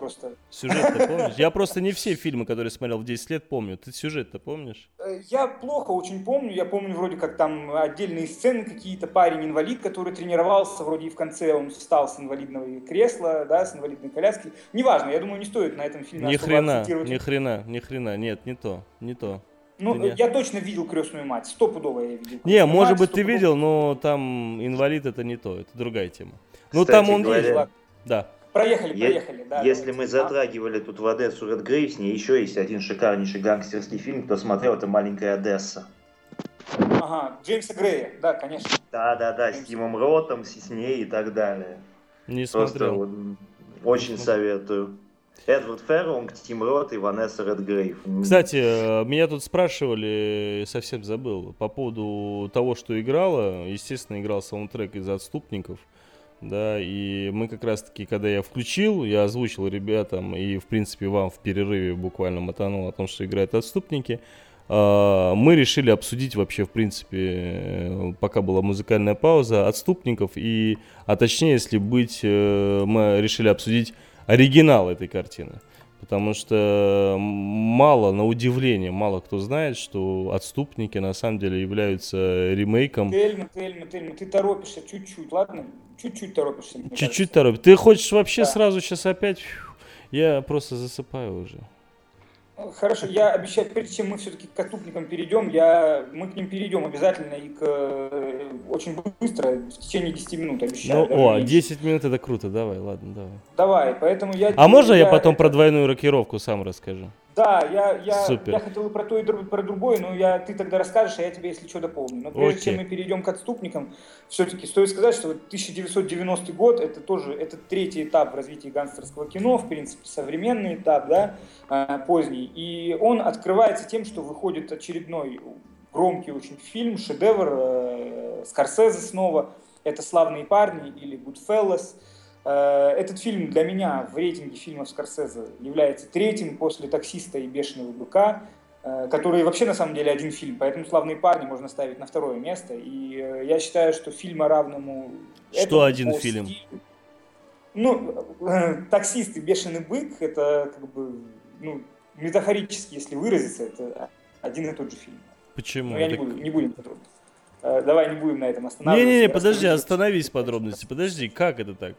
Сюжет-то помнишь? Я просто не все фильмы, которые смотрел в десять лет, помню. Ты сюжет-то помнишь? Я плохо очень помню, я помню вроде как там отдельные сцены какие-то, парень-инвалид, который тренировался, вроде и в конце он встал с инвалидного кресла, да, с инвалидной коляски. Неважно, я думаю, не стоит на этом фильме ни хрена, акцентировать. Ни хрена, ни хрена, нет, не то, не то. Ну, ты я не... точно видел «Крестную мать», стопудово я видел. Не, может мать, быть, стопудово. Ты видел, но там инвалид — это не то, это другая тема. Ну, кстати, там он говоря, да. Проехали, проехали. Я, да, если мы затрагивали тут Ванессу Редгрейв, с ней еще есть один шикарнейший гангстерский фильм, кто смотрел, это «Маленькая Одесса». Ага, Джеймса Грея, да, конечно. Да-да-да, с Тимом Ротом, с ней и так далее. Не смотрел. Просто, вот, очень не советую. Эдвард Феррунг, Тим Рот и Ванесса Редгрейв. Кстати, меня тут спрашивали, совсем забыл, по поводу того, что играла. Естественно, играл саундтрек из «Отступников». Да, и мы как раз-таки, когда я включил, я озвучил ребятам и, в принципе, вам в перерыве буквально мотанул о том, что играют «Отступники». Мы решили обсудить вообще, в принципе, пока была музыкальная пауза, «Отступников», и, а точнее, если быть, мы решили обсудить оригинал этой картины, потому что мало, на удивление, мало кто знает, что «Отступники» на самом деле являются ремейком. Тельма, Тельма, Тельма, ты торопишься чуть-чуть, ладно? Чуть-чуть торопишься. Чуть-чуть торопишься. Ты хочешь вообще да. сразу сейчас опять? Я просто засыпаю уже. Хорошо, я обещаю, прежде чем мы все-таки к «Отступникам» перейдем, я, мы к ним перейдем обязательно и к, очень быстро, в течение десяти минут, обещаю. Ну, о, десять минут это круто, давай, ладно, давай. Давай, поэтому я... А можно я, я потом это... про «Двойную рокировку» сам расскажу? Да, я, я, я хотел про то и про другое, но я, ты тогда расскажешь, а я тебе, если что, дополню. Но прежде Окей. чем мы перейдем к «Отступникам», все-таки стоит сказать, что тысяча девятьсот девяностый год – это тоже это третий этап в развитии гангстерского кино, в принципе, современный этап, да, поздний. И он открывается тем, что выходит очередной громкий очень фильм, шедевр э, Скорсезе снова. Это «Славные парни» или «Goodfellas». Этот фильм для меня в рейтинге фильмов Скорсезе является третьим после «Таксиста» и «Бешеного быка», которые вообще на самом деле один фильм, поэтому «Славные парни» можно ставить на второе место. И я считаю, что фильма равному... Что один фильм? Стилю. Ну, «Таксист» и «Бешеный бык» — это как бы, ну, метафорически, если выразиться, это один и тот же фильм. Почему? Но я так... не буду, не будем подробно. Давай не будем на этом останавливаться. Не-не-не, подожди, остановись подробности. Подожди, как это так?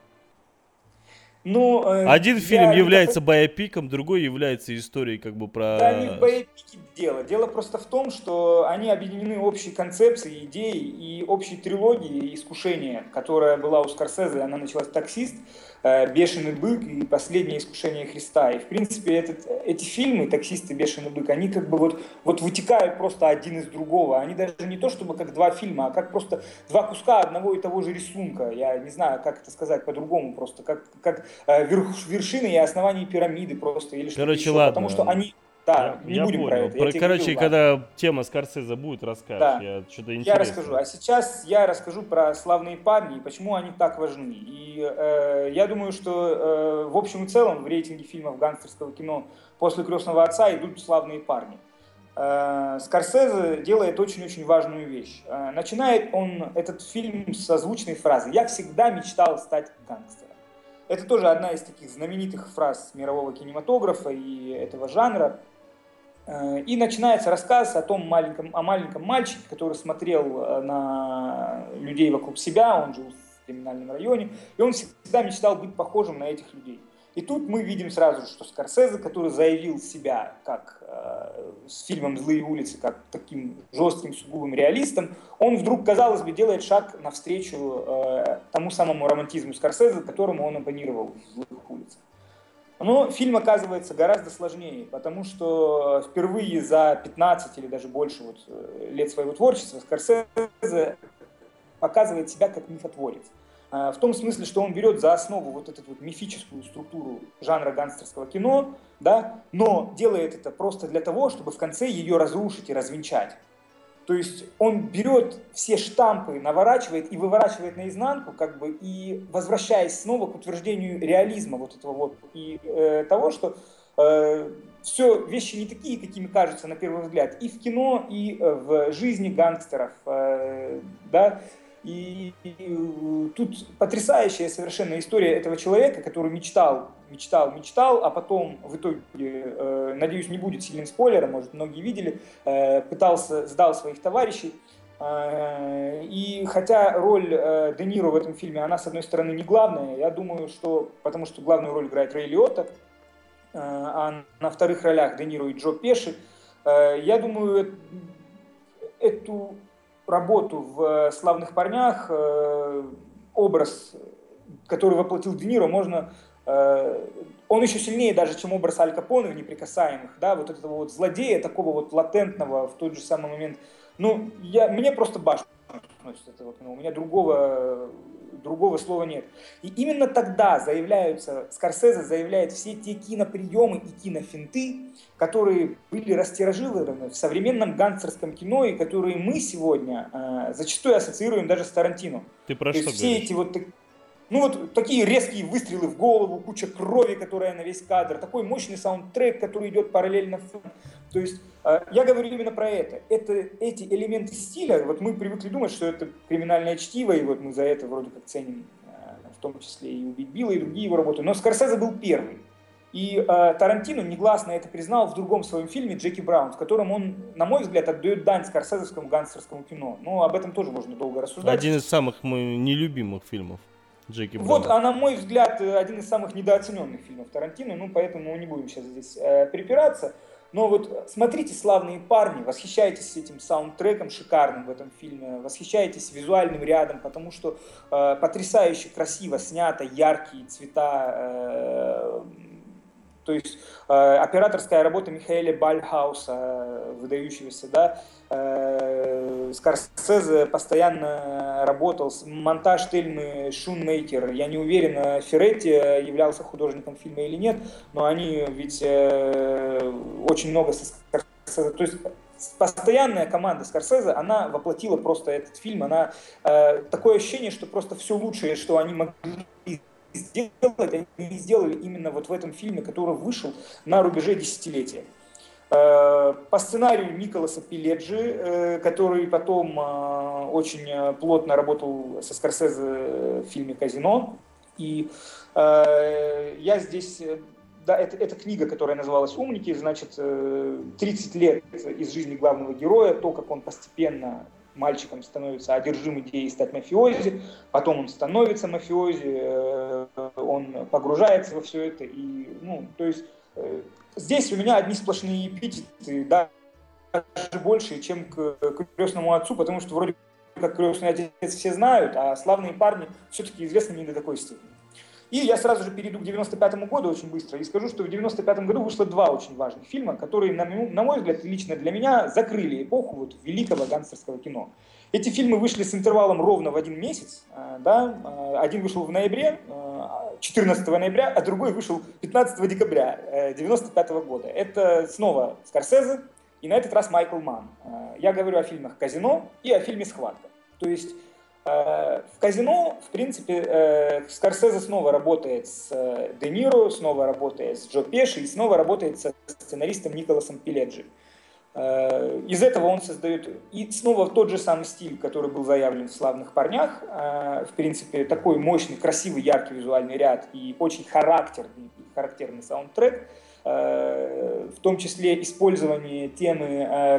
Ну, один фильм является не... байопиком, другой является историей как бы про... Да, не в байопике дело. Дело просто в том, что они объединены общей концепцией, идеей и общей трилогией «Искушение», которая была у Скорсезе, она началась «Таксист», «Бешеный бык» и «Последнее искушение Христа». И, в принципе, этот, эти фильмы, «Таксист» и «Бешеный бык», они как бы вот, вот вытекают просто один из другого. Они даже не то, чтобы как два фильма, а как просто два куска одного и того же рисунка. Я не знаю, как это сказать по-другому просто. Как, как верх, вершины и основания пирамиды просто. Или короче, что-то еще. Ладно. Потому что они... Да, я, не я будем понял. Про это. Про, короче, говорю, когда ладно. Тема Скорсезе будет, расскажешь. Да. Я, что-то интересное. Я расскажу. А сейчас я расскажу про «Славные парни» и почему они так важны. И э, я думаю, что э, в общем и целом в рейтинге фильмов гангстерского кино после «Крестного отца» идут «Славные парни». Э, Скорсезе делает очень-очень важную вещь. Э, начинает он этот фильм с озвученной фразы «Я всегда мечтал стать гангстером». Это тоже одна из таких знаменитых фраз мирового кинематографа и этого жанра. И начинается рассказ о том маленьком, о маленьком мальчике, который смотрел на людей вокруг себя, он жил в криминальном районе, и он всегда мечтал быть похожим на этих людей. И тут мы видим сразу же, что Скорсезе, который заявил себя как, э, с фильмом «Злые улицы» как таким жестким, сугубым реалистом, он вдруг, казалось бы, делает шаг навстречу э, тому самому романтизму Скорсезе, которому он оппонировал в «Злых улицах». Но фильм оказывается гораздо сложнее, потому что впервые за пятнадцать или даже больше вот лет своего творчества Скорсезе показывает себя как мифотворец. В том смысле, что он берет за основу вот эту вот мифическую структуру жанра гангстерского кино, да, но делает это просто для того, чтобы в конце ее разрушить и развенчать. То есть он берет все штампы, наворачивает и выворачивает наизнанку, как бы, и возвращаясь снова к утверждению реализма вот этого вот и э, того, что э, все вещи не такие, какими кажутся на первый взгляд, и в кино, и э, в жизни гангстеров, э, да. И тут потрясающая совершенно история этого человека, который мечтал, мечтал, мечтал, а потом в итоге, э, надеюсь, не будет сильным спойлером, может, многие видели, э, пытался, сдал своих товарищей. Э, и хотя роль э, Де Ниро в этом фильме, она, с одной стороны, не главная, я думаю, что, потому что главную роль играет Рэй Лиотта, э, а на вторых ролях Де Ниро и Джо Пеши, э, я думаю, эту... работу в «Славных парнях», образ, который воплотил Де Ниро, можно... Он еще сильнее даже, чем образ Аль Капоне в «Неприкасаемых», да, вот этого вот злодея, такого вот латентного в тот же самый момент. Ну, я, мне просто башню сносит это вот, ну, у меня другого, другого слова нет. И именно тогда заявляются, Скорсезе заявляет все те киноприемы и кинофинты, которые были растиражированы в современном гангстерском кино и которые мы сегодня э, зачастую ассоциируем даже с Тарантино. Ты про То что есть все эти вот так, ну вот такие резкие выстрелы в голову, куча крови, которая на весь кадр, такой мощный саундтрек, который идет параллельно фону. То есть э, я говорю именно про это. это. Эти элементы стиля, вот мы привыкли думать, что это криминальное чтиво, и вот мы за это вроде как ценим, э, в том числе и «Убить Билла», и другие его работы. Но Скорсезе был первый. И э, Тарантино негласно это признал в другом своем фильме «Джеки Браун», в котором он, на мой взгляд, отдает дань скорсезовскому гангстерскому кино. Но об этом тоже можно долго рассуждать. Один из самых нелюбимых фильмов Джеки Браун. Вот, а на мой взгляд, один из самых недооцененных фильмов Тарантино, ну поэтому не будем сейчас здесь э, перепираться. Но вот смотрите «Славные парни», восхищайтесь этим саундтреком шикарным в этом фильме, восхищайтесь визуальным рядом, потому что э, потрясающе красиво снято, яркие цвета, э, то есть э, операторская работа Михаэля Бальхауса, выдающегося, да, э, Скорсезе постоянно работал, монтаж Тельмы Шунмейкер, я не уверен, Феретти являлся художником фильма или нет, но они ведь э, очень много со Скорсезе, то есть постоянная команда Скорсезе, она воплотила просто этот фильм, она, э, такое ощущение, что просто все лучшее, что они могли сделать, они сделали именно вот в этом фильме, который вышел на рубеже десятилетия. По сценарию Николаса Пиледжи, который потом очень плотно работал со Скорсезе в фильме «Казино». И я здесь... Да, это, это книга, которая называлась «Умники», значит, тридцать лет из жизни главного героя, то, как он постепенно... мальчиком становится одержим идеей стать мафиози, потом он становится мафиози, он погружается во все это. И, ну, то есть здесь у меня одни сплошные эпитеты, даже больше, чем к «Крестному отцу», потому что вроде как «Крестный отец» все знают, а «Славные парни» все-таки известны не до такой степени. И я сразу же перейду к девяносто пятому году очень быстро и скажу, что в девяносто пятом году вышло два очень важных фильма, которые, на мой взгляд, лично для меня закрыли эпоху вот великого гангстерского кино. Эти фильмы вышли с интервалом ровно в один месяц. Да? Один вышел в ноябре, четырнадцатого ноября, а другой вышел пятнадцатого декабря девяносто пятого года. Это снова Скорсезе и на этот раз Майкл Манн. Я говорю о фильмах «Казино» и о фильме «Схватка». То есть в «Казино», в принципе, Скорсезе снова работает с Де Ниро, снова работает с Джо Пеши и снова работает со сценаристом Николасом Пиледжи. Из этого он создает и снова тот же самый стиль, который был заявлен в «Славных парнях». В принципе, такой мощный, красивый, яркий визуальный ряд и очень характерный, характерный саундтрек. В том числе использование темы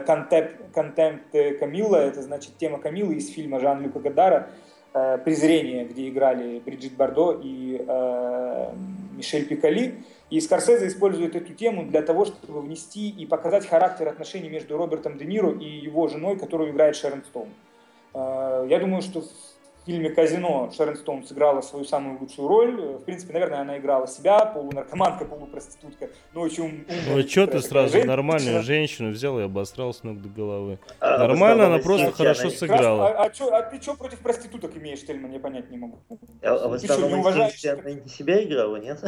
«Contempt Камилла», это значит тема Камиллы из фильма Жан-Люка Годара «Презрение», где играли Бриджит Бардо и э, Мишель Пиколи. И Скорсезе использует эту тему для того, чтобы внести и показать характер отношений между Робертом Де Ниро и его женой, которую играет Шерон Стоун. Э, я думаю, что В фильме «Казино» Шерон Стоун сыграла свою самую лучшую роль. В принципе, наверное, она играла себя, полунаркоманка, полупроститутка, но очень умная. Ну что ты сразу женщина. Нормальную женщину взял и обосрал с ног до головы. А, нормально, она просто хорошо сыграла. А, а, чё, а ты что против проституток имеешь, Тельман? Я понять не могу. А в основном она не себя играла, нет?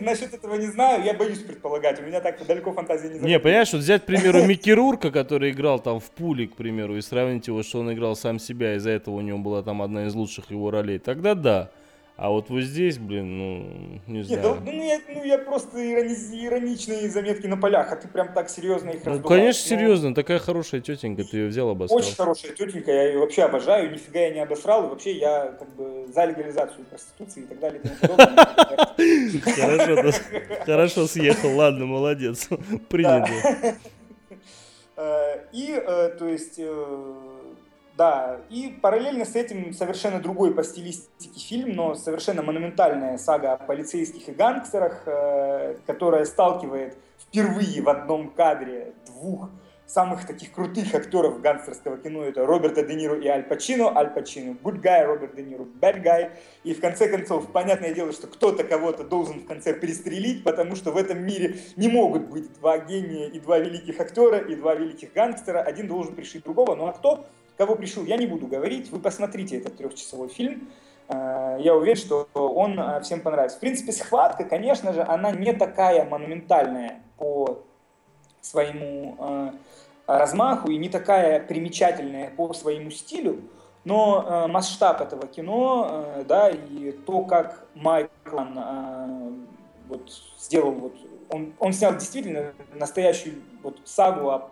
Насчет этого не знаю, я боюсь предполагать. У меня так далеко фантазия не заходит. Не, понимаешь, вот взять, к примеру, Микки Рурка, который играл там в «Пуле», к примеру, и сравнить его, что он играл сам себя, из-за этого у него была там одна из лучших его ролей, тогда да. А вот вот здесь, блин, ну, не знаю. Нет, да, ну, я, ну, я просто ирони- ироничные заметки на полях, а ты прям так серьезно их ну, раздувал. Ну, конечно, серьезно, такая хорошая тетенька, ты ее взял, обосрал. Очень хорошая тетенька, я ее вообще обожаю, нифига я не обосрал, и вообще я как бы за легализацию проституции и так далее. Хорошо съехал, ладно, молодец, принято. И, то есть... Да, и параллельно с этим совершенно другой по стилистике фильм, но совершенно монументальная сага о полицейских и гангстерах, э, которая сталкивает впервые в одном кадре двух самых таких крутых актеров гангстерского кино. Это Роберта Де Ниро и Аль Пачино. Аль Пачино – good guy, Роберт Де Ниро – bad guy. И в конце концов, понятное дело, что кто-то кого-то должен в конце перестрелить, потому что в этом мире не могут быть два гения и два великих актера, и два великих гангстера. Один должен пришить другого, но а кто? Кого пришил, я не буду говорить. Вы посмотрите этот трехчасовой фильм. Я уверен, что он всем понравится. В принципе, «Схватка», конечно же, она не такая монументальная по своему размаху и не такая примечательная по своему стилю, но масштаб этого кино, да, и то, как Майклан вот сделал, вот, он, он снял действительно настоящую вот сагу о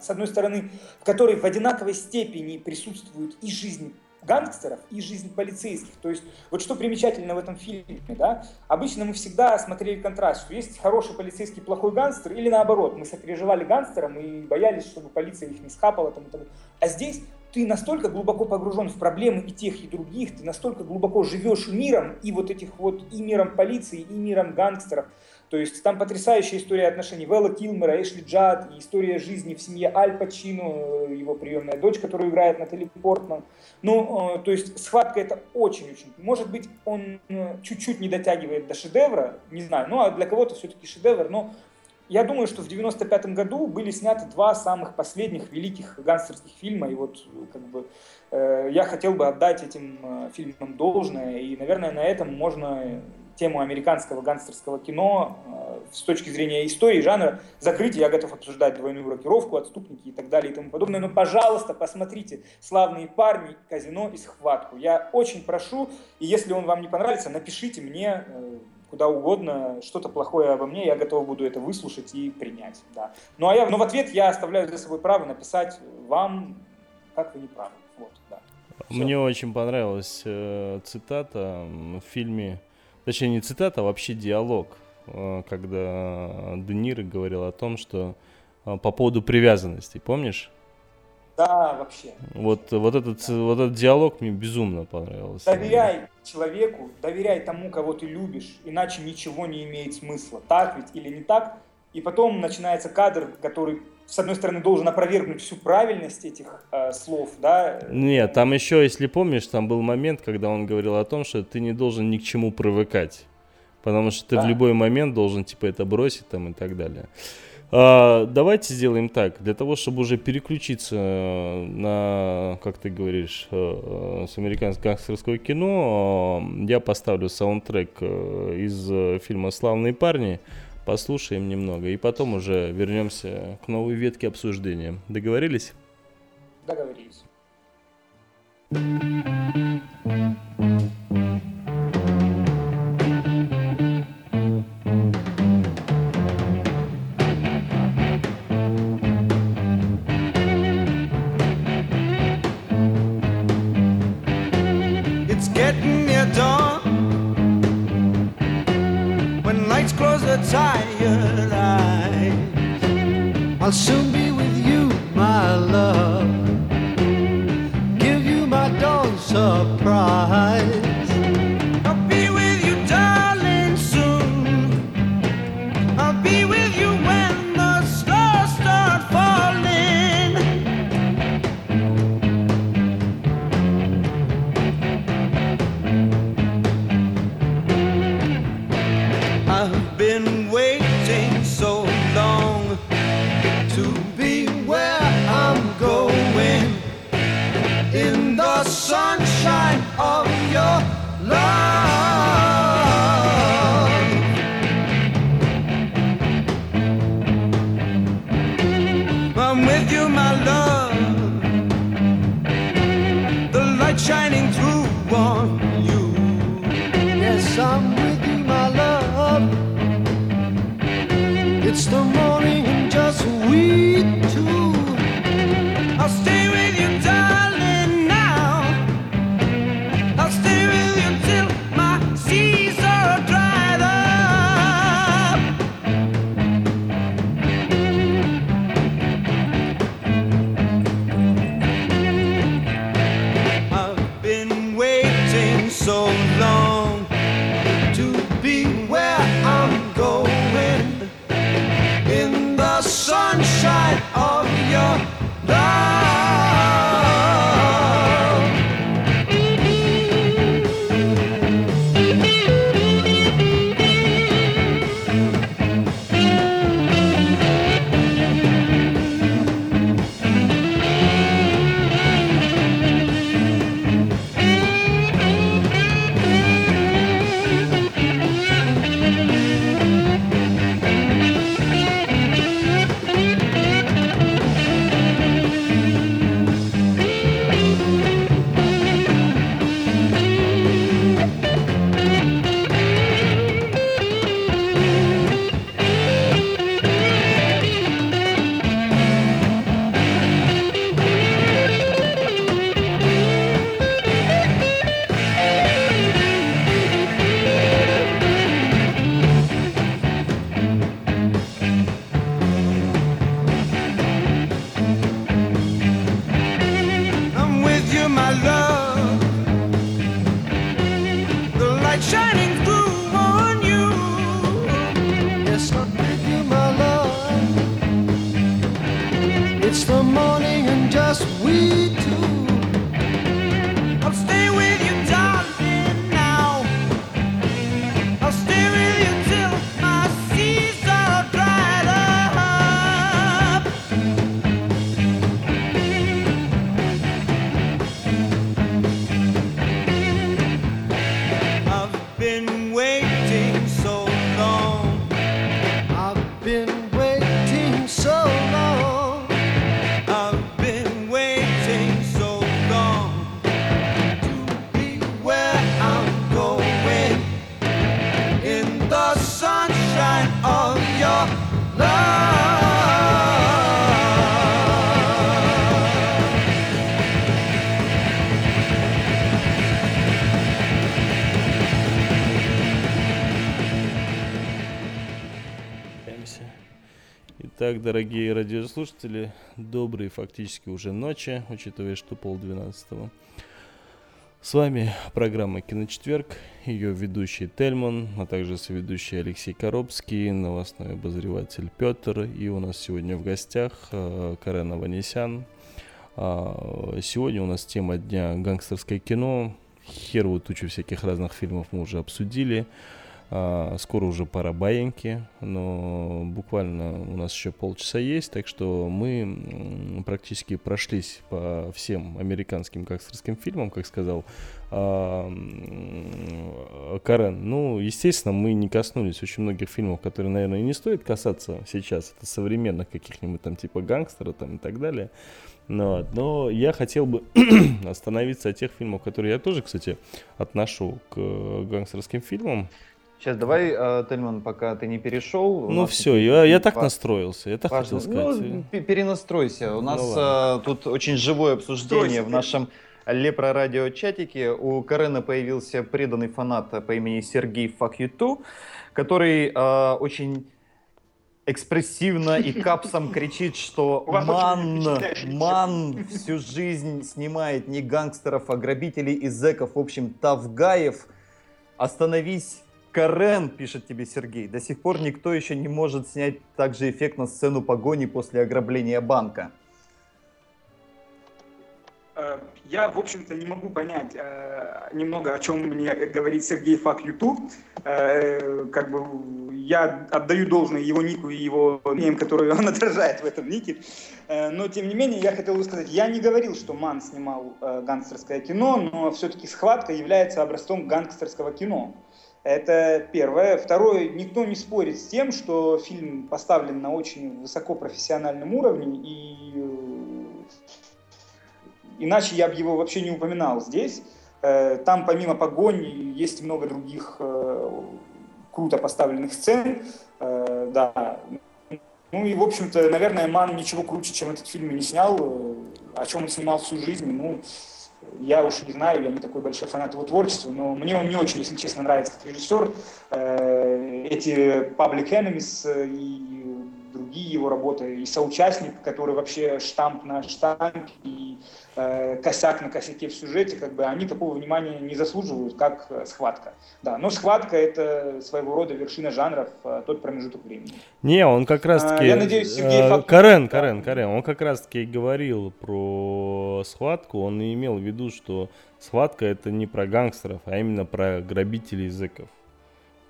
с одной стороны, в которой в одинаковой степени присутствует и жизнь гангстеров, и жизнь полицейских. То есть, вот что примечательно в этом фильме, да, обычно мы всегда смотрели контраст, что есть хороший полицейский, плохой гангстер, или наоборот, мы сопереживали гангстерам и боялись, чтобы полиция их не схапала, там, там. А здесь ты настолько глубоко погружен в проблемы и тех, и других, ты настолько глубоко живешь миром, и вот этих вот, и миром полиции, и миром гангстеров. То есть там потрясающая история отношений Вэлла Килмера, Эшли Джад, и история жизни в семье Аль Пачино, его приемная дочь, которую играет Натали Портман. Ну, то есть «Схватка» — это очень-очень... Может быть, он чуть-чуть не дотягивает до шедевра, не знаю, ну, а для кого-то все-таки шедевр, но я думаю, что в девяносто пятом году были сняты два самых последних великих гангстерских фильма, и вот как бы э, я хотел бы отдать этим э, фильмам должное, и, наверное, на этом можно... тему американского гангстерского кино с точки зрения истории, жанра, закрыть. Я готов обсуждать «Двойную рокировку», «Отступники» и так далее и тому подобное. Но, пожалуйста, посмотрите «Славные парни», «Казино» и «Схватку». Я очень прошу, и если он вам не понравится, напишите мне куда угодно что-то плохое обо мне, я готов буду это выслушать и принять. Да. Ну, а я, но в ответ я оставляю за собой право написать вам, как вы не правы. Вот, да. Мне Все. Очень понравилась э, цитата в фильме. Точнее, не цитата, а вообще диалог, когда Де Ниро говорил о том, что по поводу привязанности, помнишь? Да, вообще. Вот, вот, этот, да. вот этот диалог мне безумно понравился. Доверяй человеку, доверяй тому, кого ты любишь, иначе ничего не имеет смысла. Так ведь или не так? И потом начинается кадр, который... с одной стороны, должен опровергнуть всю правильность этих э, слов, да? Нет, там еще, если помнишь, там был момент, когда он говорил о том, что ты не должен ни к чему привыкать, потому что ты да. в любой момент должен, типа, это бросить там и так далее. А, давайте сделаем так, для того, чтобы уже переключиться на, как ты говоришь, с американского гангстерского кино, я поставлю саундтрек из фильма «Славные парни». Послушаем немного, и потом уже вернемся к новой ветке обсуждения. Договорились? Договорились. It's getting near dawn. Close the tired eyes. I'll soon be with you, my love. Give you my dawn surprise. I'll be with you, darling, soon. I'll be with you when the stars start falling. in the sunshine of your love. I'm with you, my love, the light shining through on you. Yes, I'm with you, my love, it's the morning and just we two. I'll stay with you, darling, now. I'll stay with you till my seas are dried up. I've been waiting so long to be where I'm going in the sunshine of your love. Итак, дорогие радиослушатели, добрые фактически уже ночи, учитывая, что полдвенадцатого. С вами программа «Киночетверг», ее ведущий Тельман, а также соведущий Алексей Коробский, новостной обозреватель Петр. И у нас сегодня в гостях э, Карен Аванесян. Э, сегодня у нас тема дня — гангстерское кино. Херву тучу всяких разных фильмов мы уже обсудили. Скоро уже пора баеньки, но буквально у нас еще полчаса есть, так что мы практически прошлись по всем американским гангстерским фильмам, как сказал Карен. Ну, естественно, мы не коснулись очень многих фильмов, которые, наверное, и не стоит касаться сейчас, это современных каких-нибудь там типа «Гангстера» там и так далее. Но, но я хотел бы остановиться от тех фильмов, которые я тоже, кстати, отношу к гангстерским фильмам. Сейчас давай, Тельман, пока ты не перешел. Ну все, я, я так настроился, я так важно. хотел сказать. Ну, перенастройся. У нас ну, тут очень живое обсуждение в нашем лепро-радио-чатике. У Карена появился преданный фанат по имени Сергей Fuck You Too, который э, очень экспрессивно и капсом кричит, что ман, ман всю жизнь снимает не гангстеров, а грабителей и зэков, в общем, тавгаев. Остановись, Карен, пишет тебе Сергей. До сих пор никто еще не может снять так же эффектно сцену погони после ограбления банка. Я, в общем-то, не могу понять немного, о чем мне говорит Сергей Fuck You Too. Как бы я отдаю должное его нику и его мем, который он отражает в этом нике. Но, тем не менее, я хотел бы сказать, я не говорил, что Манн снимал гангстерское кино, но все-таки «Схватка» является образцом гангстерского кино. Это первое. Второе, никто не спорит с тем, что фильм поставлен на очень высокопрофессиональном уровне, и иначе я бы его вообще не упоминал здесь. Там помимо погони есть много других круто поставленных сцен, да. Ну и, в общем-то, наверное, Манн ничего круче, чем этот фильм, не снял. О чем он снимал всю жизнь, ну, я уж не знаю, я не такой большой фанат его творчества, но мне он не очень, если честно, нравится как режиссер. Эти Public Enemies и другие его работы, и соучастник, который вообще штамп на штамп, и э, косяк на косяке в сюжете, как бы они такого внимания не заслуживают, как «Схватка». Да, но «Схватка» — это своего рода вершина жанров, тот промежуток времени. Не, он как раз-таки... А, я надеюсь, Сергей а, Фактор... Карен, Карен, Карен, он как раз-таки говорил про «Схватку», он и имел в виду, что «Схватка» — это не про гангстеров, а именно про грабителей зэков.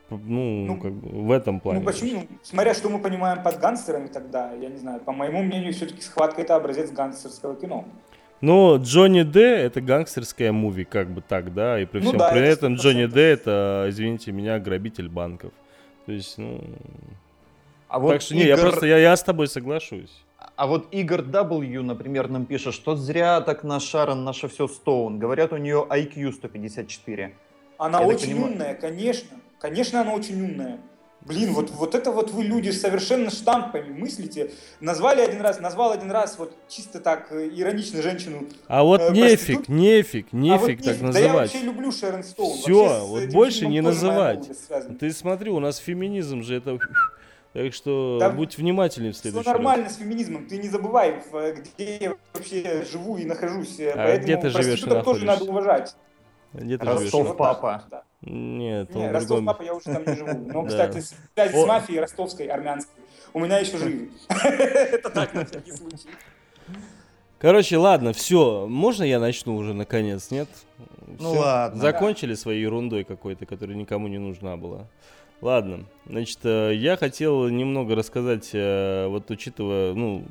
Ну, ну, как бы в этом плане. Ну, почему? Смотря что мы понимаем под гангстерами тогда, я не знаю, по моему мнению, все-таки «Схватка» — это образец гангстерского кино. Ну, Джонни Д — это гангстерское муви, как бы так, да, и при ну, всем да, при это этом сто процентов. Джонни Д — это, извините меня, грабитель банков. То есть, ну... А вот так что, Игорь... не, я просто, я, я с тобой соглашусь. А вот Игорь W, например, нам пишет, что зря так на Шарон, наше все Стоун. Говорят, у нее ай кью сто пятьдесят четыре. Она я очень умная, конечно. Конечно, она очень умная. Блин, вот, вот это вот вы, люди, совершенно штампами мыслите. Назвали один раз, назвал один раз вот чисто так иронично женщину. А вот э, нефиг, нефиг, нефиг а вот так нефиг. называть. Да я вообще люблю Шерон Стоун. Все, вот больше не называть. Ты смотри, у нас феминизм же это... Так что да, будь внимательнее в следующий раз. Все нормально с феминизмом, ты не забывай, где я вообще живу и нахожусь. А поэтому где ты живешь и находишься? Проституток тоже надо уважать. Где ты Ростов-папа. Да. Нет, Нет Ростов-папа, я уже там не живу. Но, кстати, связь с мафией ростовской, армянской у меня еще жив. Это так, на всякий случай. Короче, ладно, все. Можно я начну уже наконец, нет? Ну ладно. Закончили своей ерундой какой-то, которая никому не нужна была. Ладно, значит, я хотел немного рассказать, вот учитывая, ну,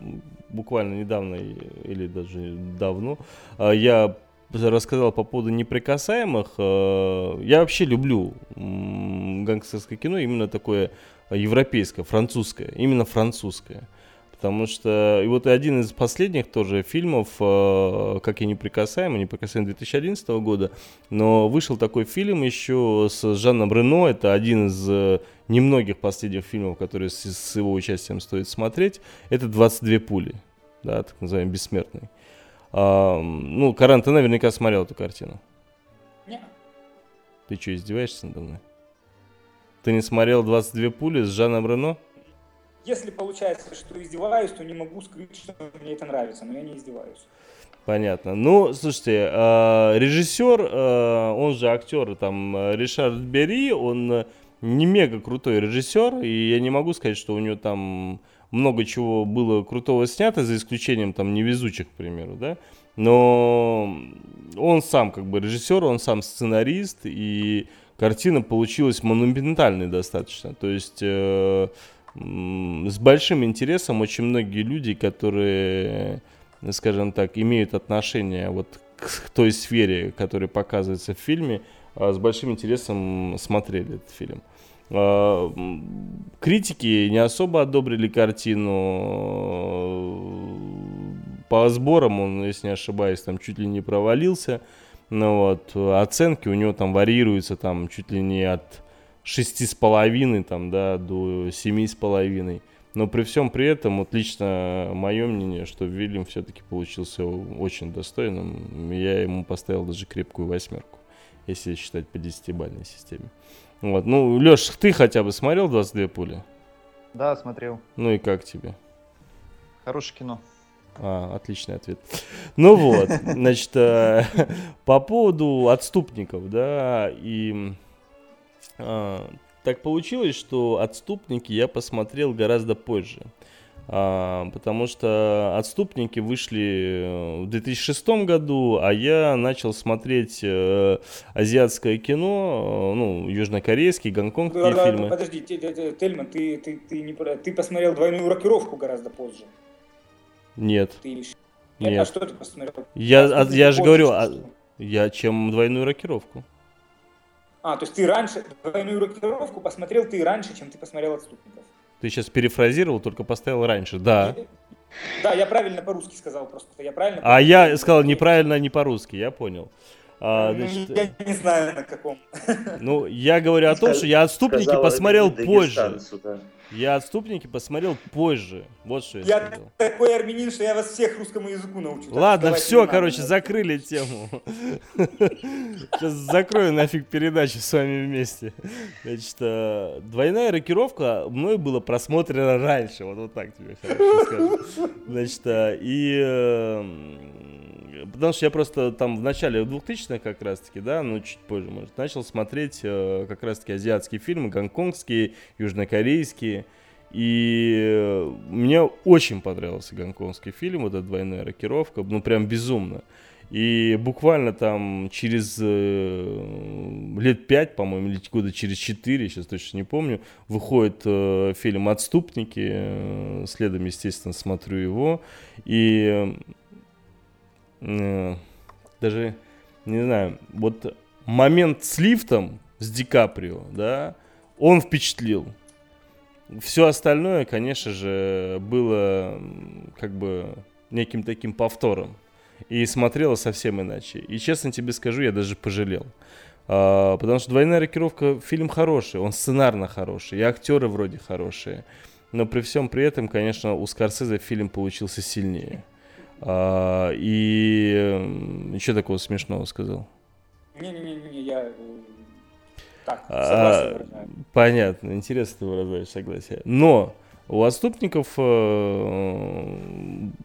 буквально недавно или даже давно, я... рассказал по поводу неприкасаемых. Я вообще люблю гангстерское кино, именно такое европейское, французское, именно французское. Потому что, и вот один из последних тоже фильмов, как и неприкасаемый, неприкасаемый две тысячи одиннадцатого года, но вышел такой фильм еще с Жаном Рено, это один из немногих последних фильмов, которые с его участием стоит смотреть, это «двадцать две пули», да, так называемый «Бессмертный». А, ну, Карен, ты наверняка смотрел эту картину. Нет. Ты что, издеваешься надо мной? Ты не смотрел «двадцать две пули» с Жаном Рено? Если получается, что издеваюсь, то не могу скрыть, что мне это нравится, но я не издеваюсь. Понятно. Ну, слушайте, режиссер, он же актер, там, Ришард Бери, он не мега крутой режиссер, и я не могу сказать, что у него там... много чего было крутого снято, за исключением там «Невезучих», к примеру, да, но он сам как бы режиссер, он сам сценарист, и картина получилась монументальной достаточно, то есть э, с большим интересом очень многие люди, которые, скажем так, имеют отношение вот к той сфере, которая показывается в фильме, с большим интересом смотрели этот фильм. Критики не особо одобрили картину. По сборам он, если не ошибаюсь, там чуть ли не провалился. Ну, вот. Оценки у него там варьируются там, чуть ли не от шесть с половиной там, да, до семь с половиной. Но при всем при этом, вот лично мое мнение, что фильм все-таки получился очень достойным. Я ему поставил даже крепкую восьмерку, если считать по десятибалльной системе. Вот. Ну, Леш, ты хотя бы смотрел «двадцать две пули»? Да, смотрел. Ну и как тебе? Хорошее кино. А, отличный ответ. Ну вот, значит, по поводу «Отступников», да, и так получилось, что «Отступники» я посмотрел гораздо позже. Потому что «Отступники» вышли в две тысячи шестом году, а я начал смотреть азиатское кино, ну, южнокорейские, гонконгские да, фильмы. Подожди, Тельман, ты, ты, ты, не, ты посмотрел «Двойную рокировку» гораздо позже. Нет. Ты... Нет. А что ты посмотрел? Я, а, я же говорю, а, я чем «Двойную рокировку». А, то есть ты раньше «Двойную рокировку» посмотрел ты раньше, чем ты посмотрел «Отступников». Ты сейчас перефразировал, только поставил раньше, да. Да, я правильно по-русски сказал просто. Я правильно а по-русски. Я сказал неправильно, не по-русски, я понял. А, значит, я не знаю, на каком. Ну, я говорю о том, что я «Отступники» сказала, посмотрел позже. Да. Я «Отступники» посмотел позже. Вот что я, я сказал. Я такой армянин, что я вас всех русскому языку научу. Ладно, так, все, короче, надо. Закрыли тему. Сейчас закрою нафиг передачу с вами вместе. Значит, «Двойная рокировка» мной была просмотрена раньше. Вот, вот так тебе хорошо скажу. Значит, и... Потому что я просто там в начале двухтысячных как раз-таки, да, ну чуть позже, может, начал смотреть э, как раз-таки азиатские фильмы, гонконгские, южнокорейские. И э, мне очень понравился гонконгский фильм, вот эта «Двойная рокировка», ну прям безумно. И буквально там через э, лет пять, по-моему, или года через четыре, сейчас точно не помню, выходит э, фильм «Отступники», э, следом, естественно, смотрю его. И... даже, не знаю, вот момент с лифтом, с Ди Каприо, да, он впечатлил. Все остальное, конечно же, было как бы неким таким повтором. И смотрело совсем иначе. И, честно тебе скажу, я даже пожалел. А, потому что «Двойная рокировка» фильм хороший, он сценарно хороший, и актеры вроде хорошие. Но при всем при этом, конечно, у Скорсезе фильм получился сильнее. А, и что такого смешного сказал? Не-не-не, я так, согласен. А, понятно, интересно ты выражаешь согласие. Но у «Отступников» э,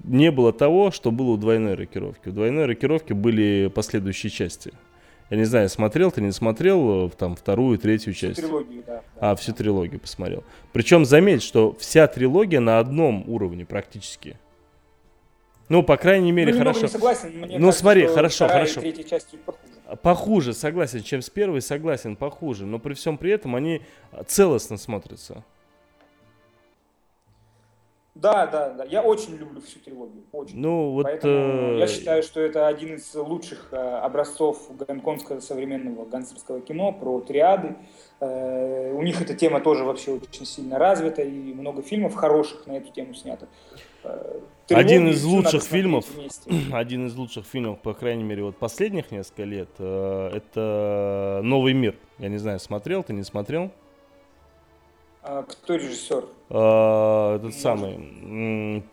не было того, что было у «Двойной рокировки». У «Двойной рокировки» были последующие части. Я не знаю, смотрел ты, не смотрел там вторую, третью часть? Всю трилогию, да. А, всю трилогию посмотрел. Причем заметь, что вся трилогия на одном уровне практически. Ну, по крайней мере, ну, хорошо. Не согласен, мне ну, кажется, смотри, хорошо, хорошо. Похуже. похуже, согласен, чем с первой, согласен, похуже. Но при всем при этом они целостно смотрятся. Да, да, да. Я очень люблю всю трилогию. Очень. Ну, вот, Поэтому э... я считаю, что это один из лучших э, образцов гонконгского современного гангстерского кино про триады. Э, у них эта тема тоже вообще очень сильно развита, и много фильмов хороших на эту тему снято. Э, один из лучших фильмов, один из лучших фильмов, по крайней мере, вот последних несколько лет, э, это «Новый мир». Я не знаю, смотрел ты, не смотрел? А, кто режиссер? А, этот Может. самый.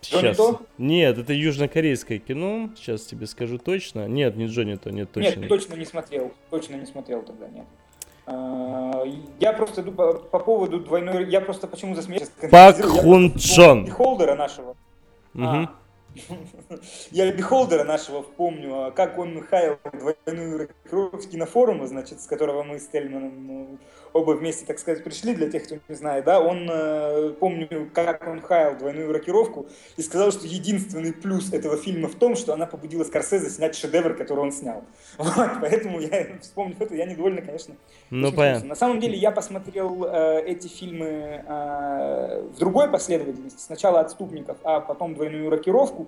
Сейчас. Джонни То? Нет, это южнокорейское кино. Сейчас тебе скажу точно. Нет, не Джонни То, нет, точно. Нет, нет. точно не смотрел. Точно не смотрел тогда, нет. А, я просто иду по, по поводу двойной... Я просто почему засмеялся? Пак Хун Чон. Бихолдера нашего. Угу. А. Я Бихолдера нашего вспомню, как он хаял «Двойную рокировку» с кинофорума, значит, с которого мы с Тельманом оба вместе, так сказать, пришли, для тех, кто не знает, да, он, помню, как он хаял «Двойную рокировку» и сказал, что единственный плюс этого фильма в том, что она побудила Скорсезе снять шедевр, который он снял. Вот, поэтому я вспомню это, я недовольна, конечно. Ну, понятно. На самом деле, я посмотрел э, эти фильмы э, в другой последовательности, сначала «Отступников», а потом «Двойную рокировку».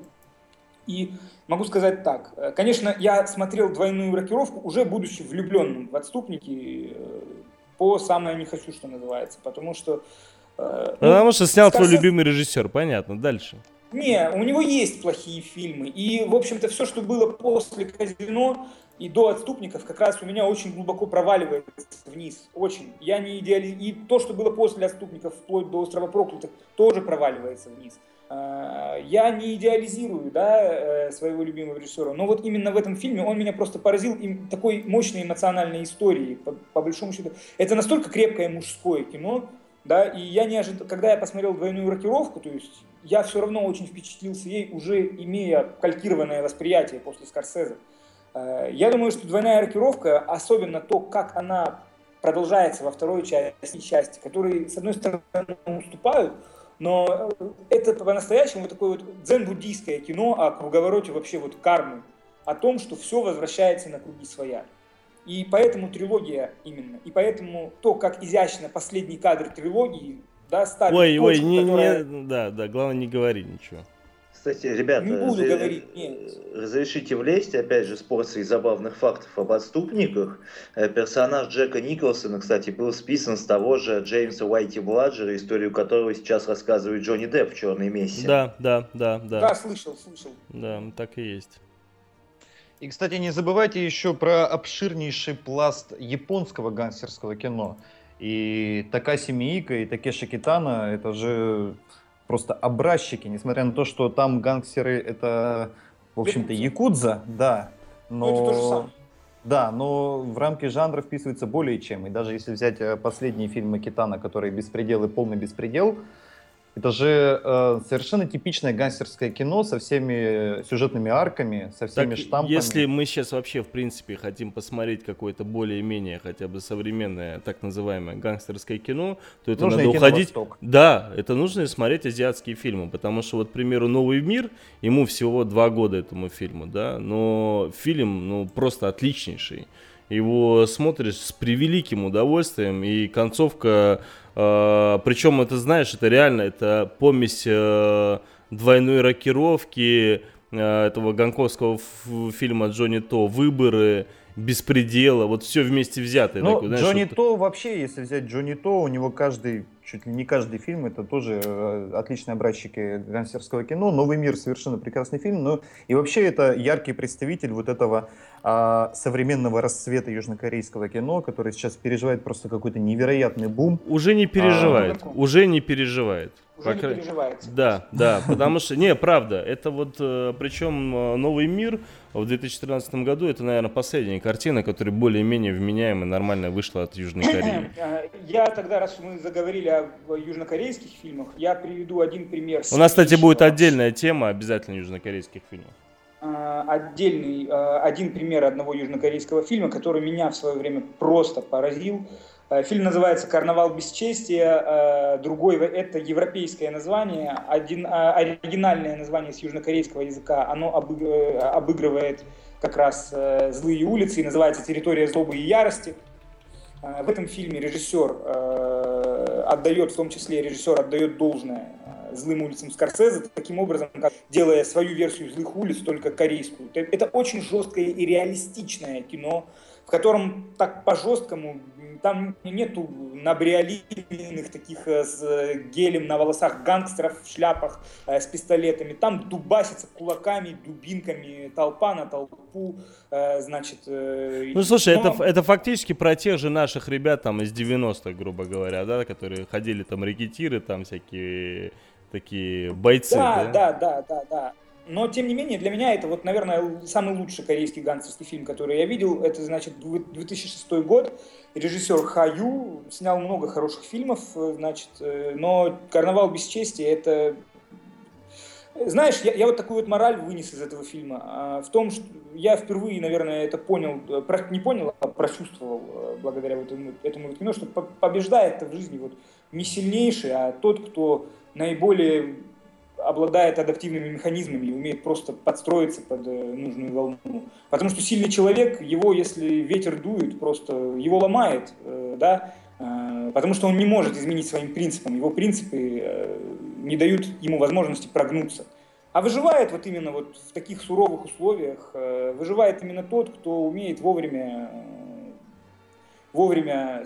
И могу сказать так, конечно, я смотрел «Двойную рокировку», уже будучи влюбленным в «Отступники», по самое не хочу, что называется, потому что... Потому ну, что снял Скорсезе... твой любимый режиссер, понятно, дальше. Не, у него есть плохие фильмы, и, в общем-то, все, что было после «Казино», и до «Отступников» как раз у меня очень глубоко проваливается вниз, очень. Я не идеали... И то, что было после «Отступников», вплоть до «Острова проклятых», тоже проваливается вниз. Я не идеализирую, да, своего любимого режиссера, но вот именно в этом фильме он меня просто поразил им такой мощной эмоциональной историей, по, по большому счету. Это настолько крепкое мужское кино, да, и я не ожидал, когда я посмотрел «Двойную рокировку», то есть я все равно очень впечатлился ей, уже имея калькированное восприятие после Скорсезе. Я думаю, что «Двойная рокировка», особенно то, как она продолжается во второй части, части которые, с одной стороны, уступают, Но это по-настоящему такое вот дзен-буддийское кино о круговороте вообще вот кармы, о том, что все возвращается на круги своя. И поэтому трилогия именно, и поэтому то, как изящно последний кадр трилогии, да, ставит ой, точку, ой, не, которая... не, да, да, главное не говорить ничего. Кстати, ребята, не буду раз... говорить, нет. разрешите влезть, опять же, с порцией забавных фактов об отступниках. Персонаж Джека Николсона, кстати, был списан с того же Джеймса Уайти Бладжера, историю которого сейчас рассказывает Джонни Депп в «Черной мессе». Да, да, да, да. Да, слышал, слышал. Да, так и есть. И, кстати, не забывайте еще про обширнейший пласт японского гангстерского кино. И Такаси Миика, и Такеши Китано — это же просто образчики, несмотря на то, что там гангстеры — это, в общем-то, якудза, да, но... Ну, это то же самое. Да, но в рамки жанра вписывается более чем. И даже если взять последние фильмы Китано, которые «Беспредел» и «Полный беспредел», это же э, совершенно типичное гангстерское кино со всеми сюжетными арками, со всеми так, штампами. Если мы сейчас вообще, в принципе, хотим посмотреть какое-то более-менее хотя бы современное так называемое гангстерское кино, то это нужно надо уходить... Восток. Да, это нужно смотреть азиатские фильмы, потому что, вот, к примеру, «Новый мир», ему всего два года этому фильму, да, но фильм, ну, просто отличнейший. Его смотришь с превеликим удовольствием, и концовка... Э, причем это, знаешь, это реально, это помесь э, двойной рокировки, э, этого гонконгского ф- фильма «Джонни То», «Выборы», «Беспредела», вот все вместе взятое. Ну, «Джонни вот... То» вообще, если взять «Джонни То», у него каждый, чуть ли не каждый фильм, это тоже э, отличные образчики гангстерского кино. «Новый мир» — совершенно прекрасный фильм, но и вообще это яркий представитель вот этого современного расцвета южнокорейского кино, которое сейчас переживает просто какой-то невероятный бум. Уже не переживает, а, уже не переживает. Уже как... не переживает. Да, да, потому что, не, правда, это вот, причем «Новый мир» в две тысячи тринадцатом году, это, наверное, последняя картина, которая более-менее вменяемо нормально вышла от Южной Кореи. Я тогда, раз мы заговорили о южнокорейских фильмах, я приведу один пример. У нас, кстати, будет отдельная тема обязательно южнокорейских фильмов. Отдельный, один пример одного южнокорейского фильма, который меня в свое время просто поразил. Фильм называется «Карнавал бесчестия», другой — это европейское название, один, оригинальное название с южнокорейского языка, оно обыгрывает как раз «Злые улицы» и называется «Территория злобы и ярости». В этом фильме режиссер отдает, в том числе режиссер отдает должное «Злым улицам» Скорсезе, таким образом, как делая свою версию «Злых улиц», только корейскую. Это очень жесткое и реалистичное кино, в котором так по-жесткому, там нету набриолинных таких с гелем на волосах гангстеров в шляпах с пистолетами. Там дубасится кулаками, дубинками толпа на толпу, значит... Ну, слушай, но... это, это фактически про тех же наших ребят там из девяностых, грубо говоря, да, которые ходили там рэкетиры, там всякие такие бойцы. Да, да, да, да, да. да. Но, тем не менее, для меня это, вот, наверное, самый лучший корейский гангстерский фильм, который я видел. Это, значит, две тысячи шестой год. Режиссер Ха Ю снял много хороших фильмов, значит, но «Карнавал бесчестия» — это... Знаешь, я, я вот такую вот мораль вынес из этого фильма. В том, что я впервые, наверное, это понял, не понял, а прочувствовал благодаря вот этому, этому кино, что побеждает в жизни вот не сильнейший, а тот, кто наиболее... обладает адаптивными механизмами и умеет просто подстроиться под нужную волну. Потому что сильный человек, его, если ветер дует, просто его ломает, да, потому что он не может изменить своим принципам, его принципы не дают ему возможности прогнуться. А выживает вот именно вот в таких суровых условиях, выживает именно тот, кто умеет вовремя, вовремя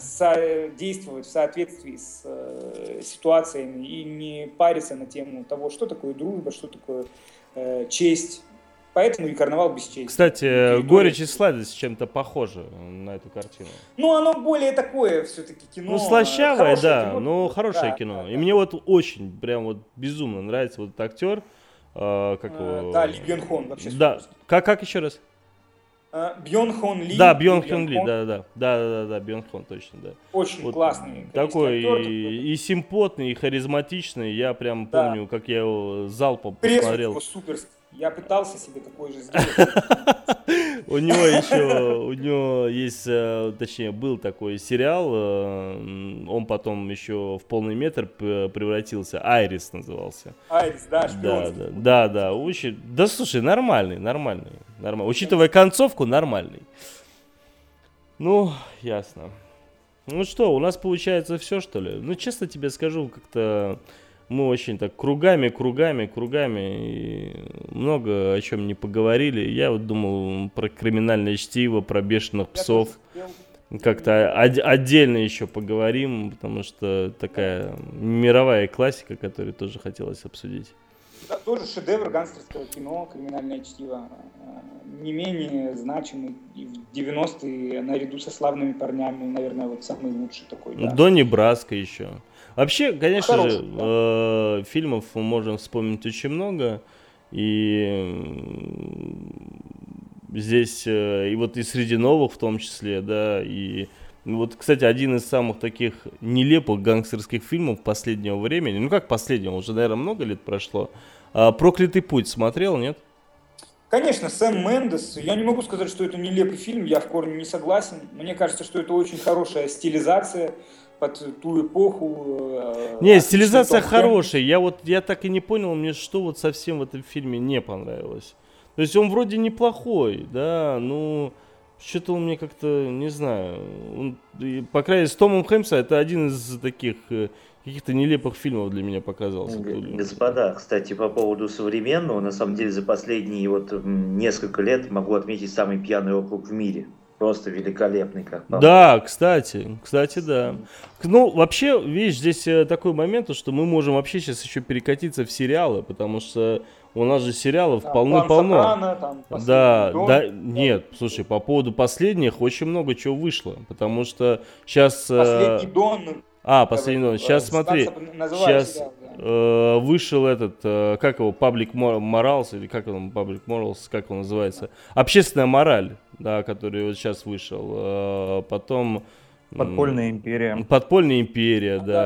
действовать в соответствии с э, ситуациями и не париться на тему того, что такое дружба, что такое э, честь. Поэтому и «Карнавал бесчестия». Кстати, «Горечь и сладость» чем-то похожа на эту картину. Ну, оно более такое все-таки кино. Ну, слащавое, да, кино, но хорошее да, кино. Да, и да. Мне вот очень, прям вот безумно нравится вот этот актер. Э, как а, его... Да, Ли Бьон Хон вообще. Да, как, как еще раз? Бьон Хон Ли. Да, Бьон Хон Ли, да, да, да, да, да, Бьон Хон, точно, да. Очень вот классный. Такой актер, и, и симпотный, и харизматичный. Я прям да. помню, как я его залпом посмотрел. Пресс его суперский. Я пытался себе такой же сделать. У него еще, у него есть, точнее, был такой сериал, он потом еще в полный метр превратился, «Айрис» назывался. «Айрис», да, шпионский. Да, да, да, учи... да, слушай, нормальный, нормальный, нормальный, учитывая концовку, нормальный. Ну, ясно. Ну что, у нас получается все, что ли? Ну, честно тебе скажу, как-то мы очень так кругами, кругами, кругами, и много о чем не поговорили. Я вот думал про криминальное чтиво, про бешеных псов. Как-то од- отдельно еще поговорим, потому что такая мировая классика, которую тоже хотелось обсудить. Да, тоже шедевр гангстерского кино, криминальное чтиво. Не менее значимый и в девяностые наряду со «Славными парнями», наверное, вот самый лучший такой. Да. До «Небраска» еще. Вообще, конечно, хороший же, да. э, фильмов мы можем вспомнить очень много. И здесь, э, и вот и среди новых в том числе, да, и... Вот, кстати, один из самых таких нелепых гангстерских фильмов последнего времени, ну как последнего, уже, наверное, много лет прошло, «Проклятый путь» смотрел, нет? Конечно, Сэм Мендес. Я не могу сказать, что это нелепый фильм, я в корне не согласен. Мне кажется, что это очень хорошая стилизация под ту эпоху. Не, стилизация хорошая. Я вот я так и не понял, мне что вот совсем в этом фильме не понравилось. То есть он вроде неплохой, да, ну... Что-то он мне как-то, не знаю, он, по крайней мере, с Томом Хэнксом это один из таких каких-то нелепых фильмов для меня показался. Господа, кстати, по поводу современного, на самом деле за последние вот несколько лет могу отметить самый пьяный округ в мире. Просто великолепный, как по-моему. Да, кстати, кстати, да. Ну, вообще, видишь, здесь такой момент, что мы можем вообще сейчас еще перекатиться в сериалы, потому что у нас же сериалов там полно-полно. Сатана, там, да, дом, да, да, нет, слушай, по поводу последних очень много чего вышло, потому что сейчас... Последний э... Дон. А, «Последний Дон». Сейчас смотри, сейчас себя, да. э, вышел этот, э, как его, Public Morals, или как он, Public Morals, как он называется? «Общественная мораль», да, который вот сейчас вышел. Э, потом... «Подпольная империя». «Подпольная империя», а, да.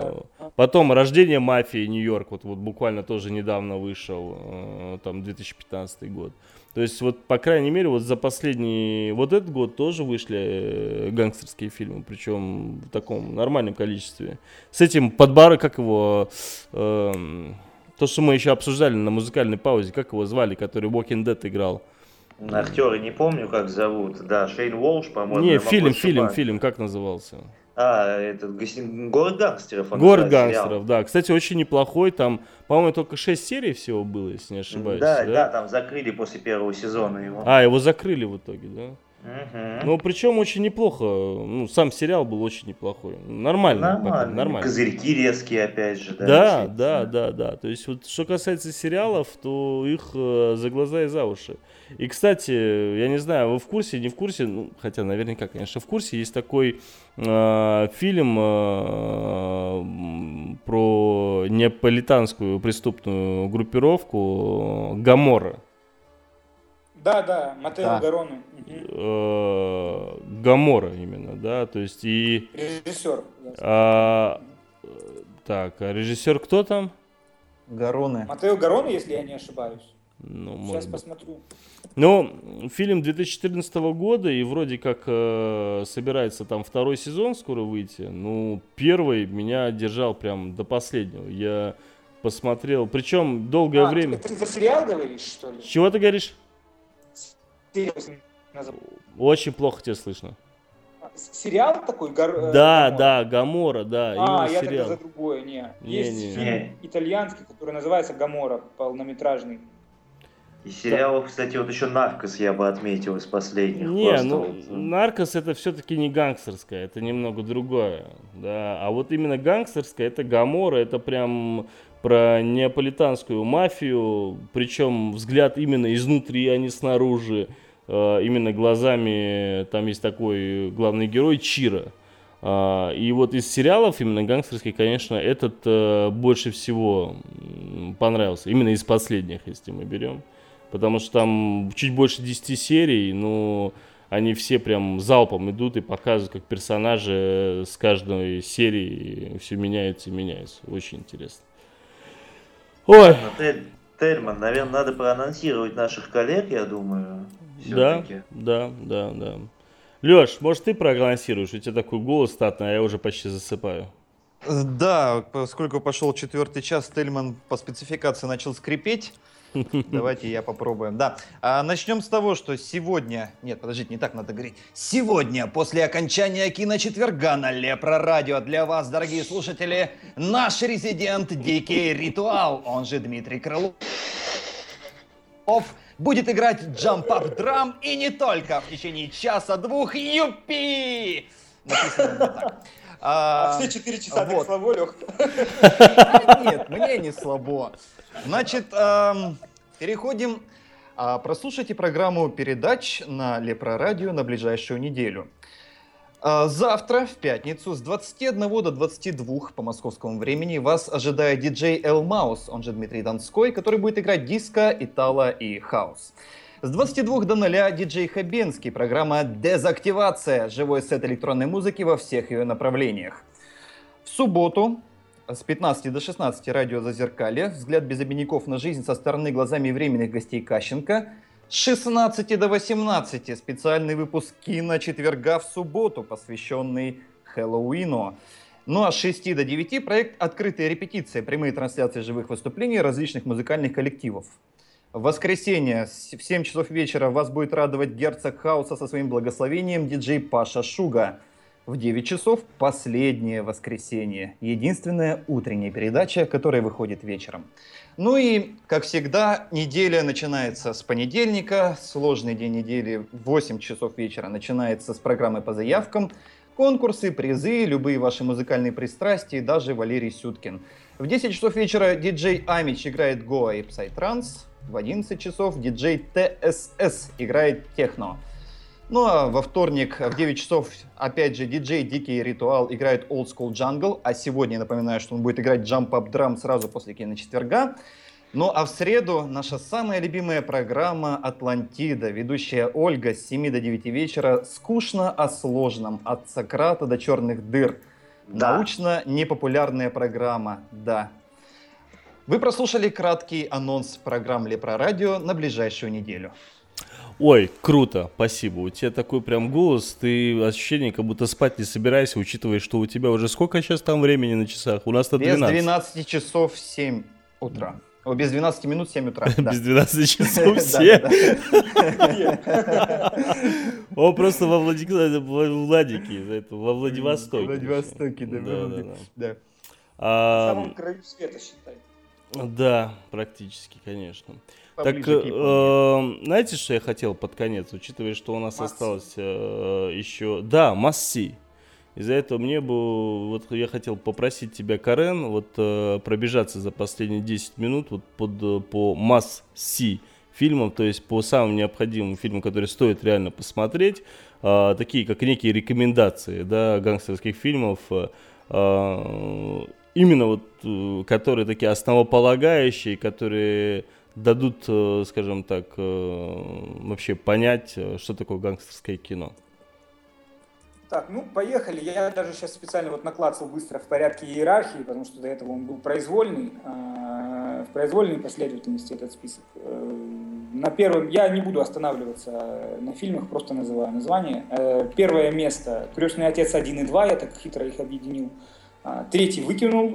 да. Потом «Рождение мафии», Нью-Йорк, вот, вот буквально тоже недавно вышел, э, там, две тысячи пятнадцатый год. То есть, вот, по крайней мере, вот за последний, вот этот год тоже вышли гангстерские фильмы, причем в таком нормальном количестве. С этим подбором, как его, э, то, что мы еще обсуждали на музыкальной паузе, как его звали, который Walking Dead играл. Актера не помню, как зовут, да, Шейн Уолш, по-моему. Не, фильм, фильм, фильм, как назывался? А, это «Город гангстеров». «Город гангстеров», да. Кстати, очень неплохой. Там, по-моему, только шесть серий всего было, если не ошибаюсь. Да, да, да, там закрыли после первого сезона его. А, его закрыли в итоге, да? Угу. Ну, причем очень неплохо. Ну, сам сериал был очень неплохой. Нормально. Нормально. нормально. Козырьки резкие, опять же. Да, да, да, да, да. То есть, вот что касается сериалов, то их э, за глаза и за уши. И, кстати, я не знаю, вы в курсе, не в курсе, ну, хотя наверняка, конечно, в курсе, есть такой э, фильм э, про неаполитанскую преступную группировку «Гоморра». Да, да, Матео Гароне. «Гоморра» именно, да, то есть и... Режиссер. А, так, а режиссер кто там? Гароне. Матео Гароне, если я не ошибаюсь. Ну, сейчас посмотрю. Ну, фильм две тысячи четырнадцатого года, и вроде как э, собирается там второй сезон скоро выйти. Ну, первый меня держал прям до последнего. Я посмотрел, причем долгое а, время... Ты, ты за сериал говоришь, что ли? Чего ты говоришь? Очень плохо тебя слышно. Сериал такой? Гор... Да, Гоморра. да, «Гоморра», да. А, я сериал. Тогда за другое, не. не Есть не, фильм не. итальянский, который называется «Гоморра», полнометражный. И сериалов, да. Кстати, вот еще «Наркос» я бы отметил из последних. Не, просто. ну «Наркос» это все-таки не гангстерское, это немного другое. Да. А вот именно гангстерское, это «Гоморра», это прям... про неаполитанскую мафию, причем взгляд именно изнутри, а не снаружи, именно глазами, там есть такой главный герой Чиро. И вот из сериалов, именно гангстерских, конечно, этот больше всего понравился, именно из последних, если мы берем, потому что там чуть больше десяти серий, но они все прям залпом идут и показывают, как персонажи с каждой серии все меняются и меняются, очень интересно. Ой. Ты, Тельман, наверное, надо проанонсировать наших коллег, я думаю. Все-таки. Да, да, да, да. Леш, может, ты проанонсируешь? У тебя такой голос статный, а я уже почти засыпаю. Да, поскольку пошел четвертый час, Тельман по спецификации начал скрипеть. Давайте я попробую. Да. А начнем с того, что сегодня... Нет, подождите, не так надо говорить. Сегодня, после окончания киночетверга на Лепро-радио, для вас, дорогие слушатели, наш резидент Дикий Ритуал, он же Дмитрий Крылов, будет играть джамп-ап-драм и не только в течение часа-двух. Юпи! Написано так. А, а все четыре часа вот. Так слабо, Лёх? Нет, мне не слабо. Значит, э, переходим. Э, прослушайте программу передач на Лепро-радио на ближайшую неделю. Э, завтра, в пятницу, с двадцати одного до двадцати двух по московскому времени вас ожидает диджей Эл Маус, он же Дмитрий Донской, который будет играть диско, итало и хаус. С двадцати двух до нуля диджей Хабенский, программа «Дезактивация», живой сет электронной музыки во всех ее направлениях. В субботу с пятнадцати до шестнадцати радио «Зазеркалье», взгляд без обиняков на жизнь со стороны глазами временных гостей Кащенко. С шестнадцати до восемнадцати специальный выпуск «Киночетверга» в субботу, посвященный Хэллоуину. Ну а с шести до девяти проект «Открытые репетиции», прямые трансляции живых выступлений различных музыкальных коллективов. В воскресенье в семь часов вечера вас будет радовать герцог Хауса со своим благословением диджей Паша Шуга. В девять часов последнее воскресенье. Единственная утренняя передача, которая выходит вечером. Ну и, как всегда, неделя начинается с понедельника. Сложный день недели в восемь часов вечера начинается с программы по заявкам. Конкурсы, призы, любые ваши музыкальные пристрастия, даже Валерий Сюткин. В десять часов вечера диджей Амич играет Гоа и Psytrance. В одиннадцать часов диджей ТСС играет техно. Ну а во вторник в девять часов опять же диджей Дикий Ритуал играет Old School Jungle. А сегодня, напоминаю, что он будет играть Jump Up Drum сразу после киночетверга. Ну а в среду наша самая любимая программа «Атлантида». Ведущая Ольга с семи до девяти вечера. Скучно о сложном. От Сократа до черных дыр. Да. Научно-непопулярная программа. Да. Вы прослушали краткий анонс программ Лепро-радио на ближайшую неделю. Ой, круто, спасибо. У тебя такой прям голос, ты ощущение, как будто спать не собираешься, учитывая, что у тебя уже сколько сейчас там времени на часах? У нас-то двенадцать. Без двенадцати часов семь утра. О, без двенадцати минут семь утра. Без двенадцати часов семь. Он просто во Владике, во Владивостоке. Во Владивостоке, да. В самом краю света, считай. Да, практически, конечно. Поближе, так, э, знаете, что я хотел под конец, учитывая, что у нас масси. осталось э, еще... Да, масси. Из-за этого мне бы... Вот я хотел попросить тебя, Карен, вот э, пробежаться за последние десять минут вот под, по масси фильмам, то есть по самым необходимым фильмам, которые стоит реально посмотреть, э, такие как некие рекомендации, да, гангстерских фильмов, э, э, именно вот, которые такие основополагающие, которые дадут, скажем так, вообще понять, что такое гангстерское кино. Так, ну, поехали. Я даже сейчас специально вот наклацал быстро в порядке иерархии, потому что до этого он был произвольный, в произвольной последовательности этот список. На первом, я не буду останавливаться на фильмах, просто называю название. Первое место «Крестный отец один и два», я так хитро их объединил. Третий выкинул,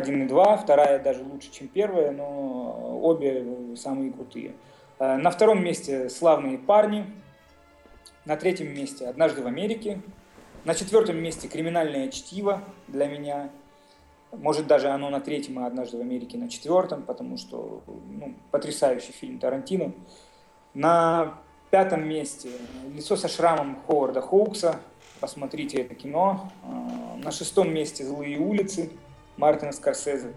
один и два, вторая даже лучше, чем первая, но обе самые крутые. На втором месте «Славные парни», на третьем месте «Однажды в Америке», на четвертом месте «Криминальное чтиво» для меня. Может, даже оно на третьем, а «Однажды в Америке» на четвертом, потому что ну, потрясающий фильм Тарантино. На пятом месте «Лицо со шрамом Ховарда Хоукса». Посмотрите это кино. На шестом месте «Злые улицы» Мартина Скорсезе.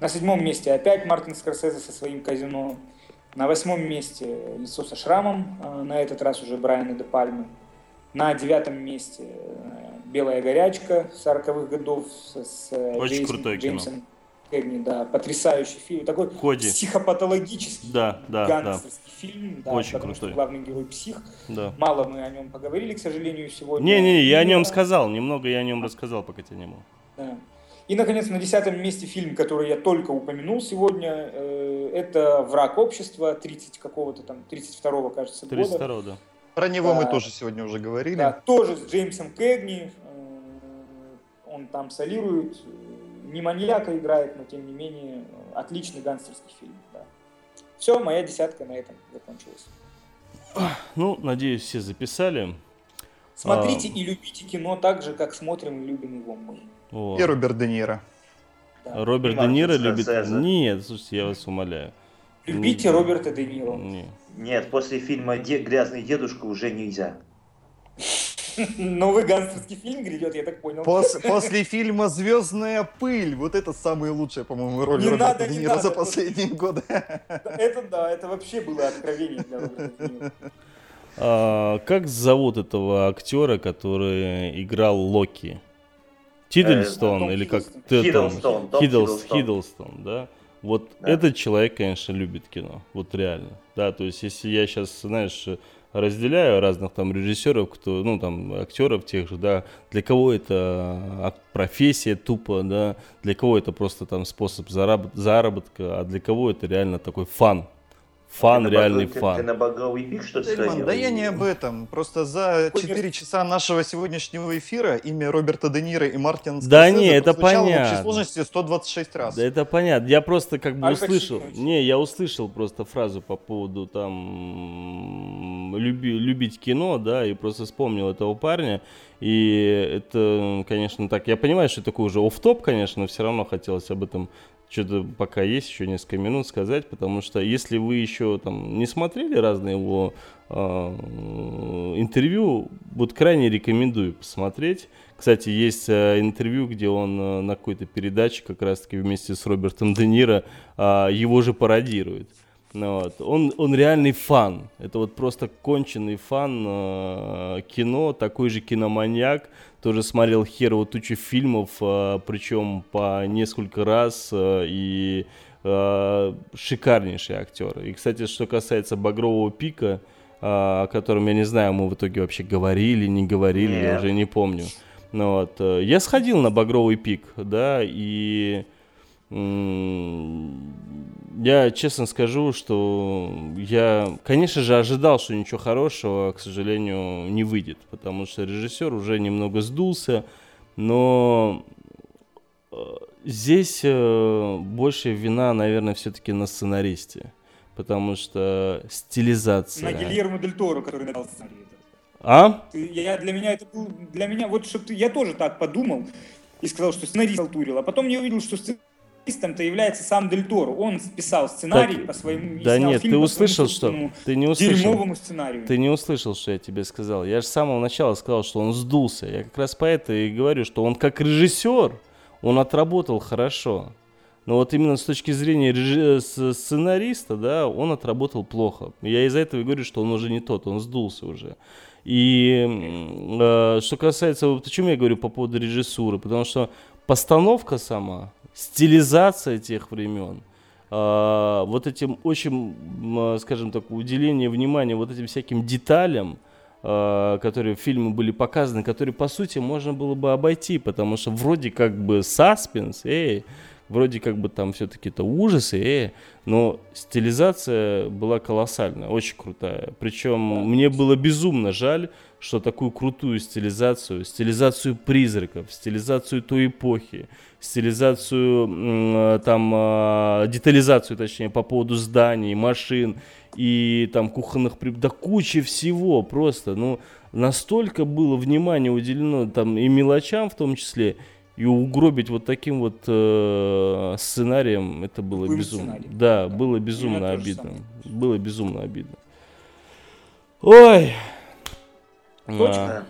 На седьмом месте опять Мартин Скорсезе со своим «Казино». На восьмом месте «Лицо со шрамом», на этот раз уже Брайана де Пальмы. На девятом месте «Белая горячка» сороковых годов с Очень крутое Джеймсом кино. Кэгни, да, потрясающий фильм. Такой Коди. Психопатологический, да, да, гангстерский, да, фильм. Да, очень потому крутой. Что главный герой псих. Да. Мало мы о нем поговорили, к сожалению, сегодня. Не-не, я о нем сказал. Немного я о нем рассказал, пока тебя не было. Да. И, наконец, на десятом месте фильм, который я только упомянул сегодня, э, это «Враг общества» тридцать какого-то там, тридцать второго, кажется, года. тридцать второго, да. Про него а, мы тоже сегодня уже говорили. Да, тоже с Джеймсом Кэгни, э, он там солирует, не маньяка играет, но, тем не менее, отличный гангстерский фильм. Да. Все, моя десятка на этом закончилась. Ну, надеюсь, все записали. Смотрите а... и любите кино так же, как смотрим и любим его мы. О. И Роберт Де Ниро. Да. Роберт Де Ниро любит... Скорсезе. Нет, слушайте, я вас умоляю. Любите не... Роберта Де Ниро. Не. Нет, после фильма «Грязный дедушка» уже нельзя. Новый гангстерский фильм грядет, я так понял. После, после фильма «Звездная пыль». Вот это самая лучшая, по-моему, роль Роберта Де Ниро за последние годы. Это да, это вообще было откровение для Роберта Де Ниро. А, как зовут этого актера, который играл Локи? Тиддлстон или как? Хиддлстон. Хиддлстон, да? Вот да. Этот человек, конечно, любит кино. Вот реально. Да, то есть если я сейчас, знаешь, разделяю разных там режиссеров, кто, ну там актеров тех же, да, для кого это профессия тупо, да, для кого это просто там способ заработ- заработка, а для кого это реально такой фан. Фан, ты реальный на, фан. Ты, ты на багровый пик что-то сказал? Да я не об этом. Просто за четыре часа нашего сегодняшнего эфира имя Роберта Де Ниро и Мартина Скорсезе да не, это понятно. В общей сложности сто двадцать шесть раз. Да это понятно. Я просто как бы а услышал. Не, я услышал просто фразу по поводу там люби, любить кино, да, и просто вспомнил этого парня. И это, конечно, так. Я понимаю, что такое уже офф-топ, конечно, но все равно хотелось об этом что-то пока есть еще несколько минут сказать, потому что если вы еще там не смотрели разные его э, интервью, вот крайне рекомендую посмотреть. Кстати, есть э, интервью, где он э, на какой-то передаче как раз-таки вместе с Робертом Де Ниро э, его же пародирует. Вот. Он, он реальный фан, это вот просто конченый фан э, кино, такой же киноманьяк, тоже смотрел херово тучу фильмов, э, причем по несколько раз, э, и э, шикарнейший актер. И, кстати, что касается «Багрового пика», э, о котором, я не знаю, мы в итоге вообще говорили, не говорили, yeah. я уже не помню. Вот. Я сходил на «Багровый пик», да, и... Я честно скажу, что я, конечно же, ожидал, что ничего хорошего, к сожалению, не выйдет, потому что режиссер уже немного сдулся, но здесь больше вина, наверное, все-таки на сценаристе, потому что стилизация... На Гильермо дель Торо, который написал сценарий. А? Я, для меня это был... Для меня, вот, чтоб ты, я тоже так подумал и сказал, что сценарист халтурил, а потом я увидел, что сценарист... Сценаристом-то является сам Дель Торо. Он писал сценарий так, по своему... Да нет, ты услышал, что... Ты не услышал, дерьмовому сценарию. Ты не услышал, что я тебе сказал. Я же с самого начала сказал, что он сдулся. Я как раз поэтому и говорю, что он как режиссер, он отработал хорошо. Но вот именно с точки зрения режи... сценариста, да, он отработал плохо. Я из-за этого и говорю, что он уже не тот, он сдулся уже. И э, что касается... Почему я говорю по поводу режиссуры? Потому что постановка сама... Стилизация тех времен, э, вот этим очень, скажем так, уделение внимания вот этим всяким деталям, э, которые в фильме были показаны, которые, по сути, можно было бы обойти, потому что вроде как бы саспенс, эй, вроде как бы там все-таки-то ужасы, эй, но стилизация была колоссальная, очень крутая. Причем да, мне было безумно жаль, что такую крутую стилизацию, стилизацию призраков, стилизацию той эпохи, стилизацию, там, детализацию, точнее, по поводу зданий, машин и там кухонных приборов, да куча всего просто, ну, настолько было внимания уделено там и мелочам в том числе, и угробить вот таким вот э, сценарием, это было Вы безумно, да, да, было безумно обидно, было безумно обидно. Ой! Точно. А.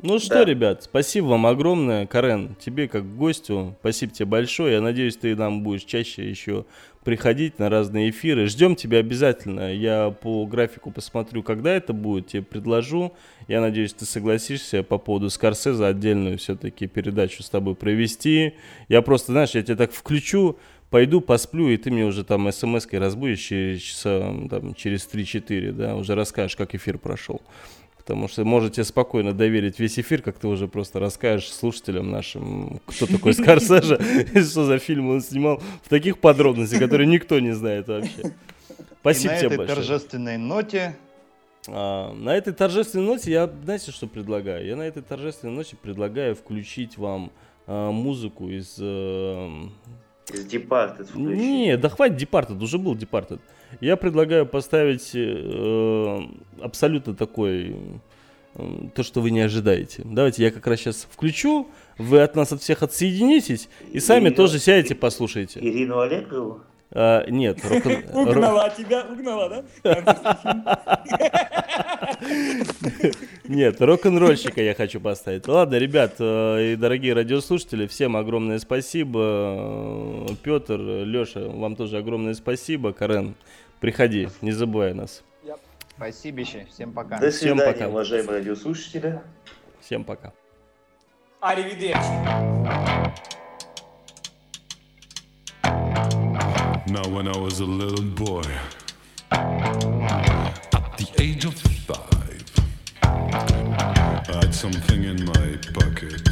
Ну да. Что, ребят, спасибо вам огромное. Карен, тебе как гостю, спасибо тебе большое. Я надеюсь, ты нам будешь чаще еще приходить на разные эфиры. Ждем тебя обязательно. Я по графику посмотрю, когда это будет, тебе предложу. Я надеюсь, ты согласишься по поводу Скорсезе отдельную все-таки передачу с тобой провести. Я просто, знаешь, я тебя так включу, пойду посплю, и ты мне уже там смс-кой разбудишь через, там, через три-четыре, да, уже расскажешь, как эфир прошел. Потому что можете спокойно доверить весь эфир, как ты уже просто расскажешь слушателям нашим, кто такой Скорсезе, что за фильм он снимал, в таких подробностях, которые никто не знает вообще. Спасибо тебе большое. На этой торжественной ноте... На этой торжественной ноте я, знаете, что предлагаю? Я на этой торжественной ноте предлагаю включить вам музыку из... Из Departed. Не, да хватит Departed, уже был Departed. Я предлагаю поставить э, абсолютно такой, э, то, что вы не ожидаете. Давайте я как раз сейчас включу, вы от нас от всех отсоединитесь и сами Ирину, тоже сядете, послушайте. Ирину Олегову? А, нет. Угнала тебя, угнала, да? Нет, рок-н-ролльщика я хочу поставить. Ладно, ребят и дорогие радиослушатели, всем огромное спасибо. Петр, Леша, вам тоже огромное спасибо. Карен, приходи, не забывай нас. Спасибо еще, всем пока. До свидания, уважаемые радиослушатели. Всем пока. Аривидерчи. Now when I was a little boy, at the age of five, I had something in my pocket,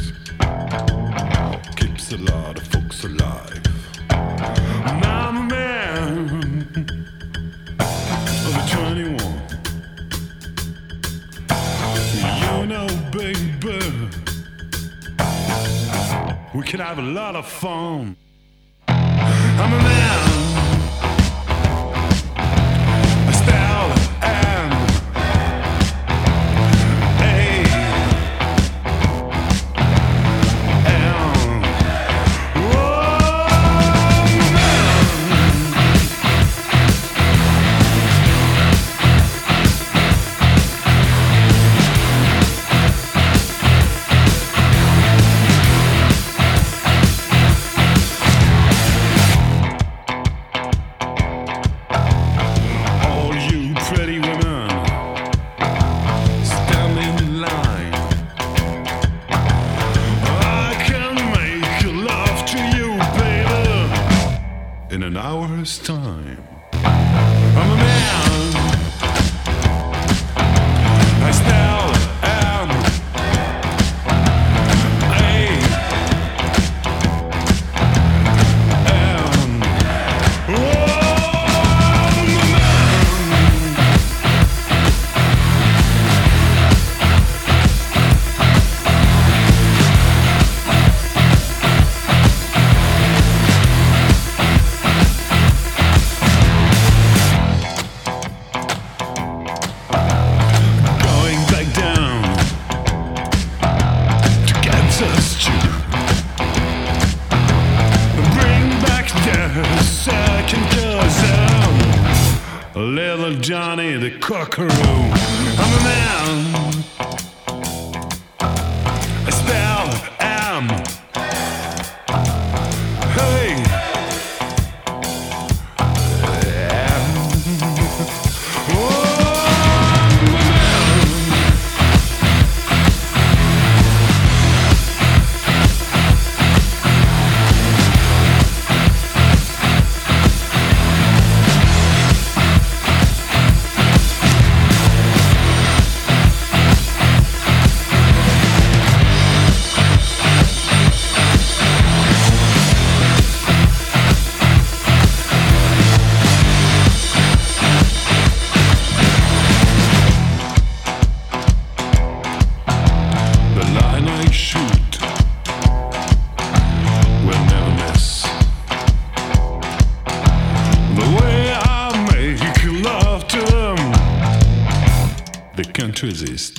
keeps a lot of folks alive. Now I'm a man of twenty-one. You know, baby, we can have a lot of fun. I'm a man. Time. I'm a man. I still am. I am. Oh, I'm a man. Johnny the Cockeroo. I'm a man. I still am. Hey. Am. Oh, I'm a man. Resist.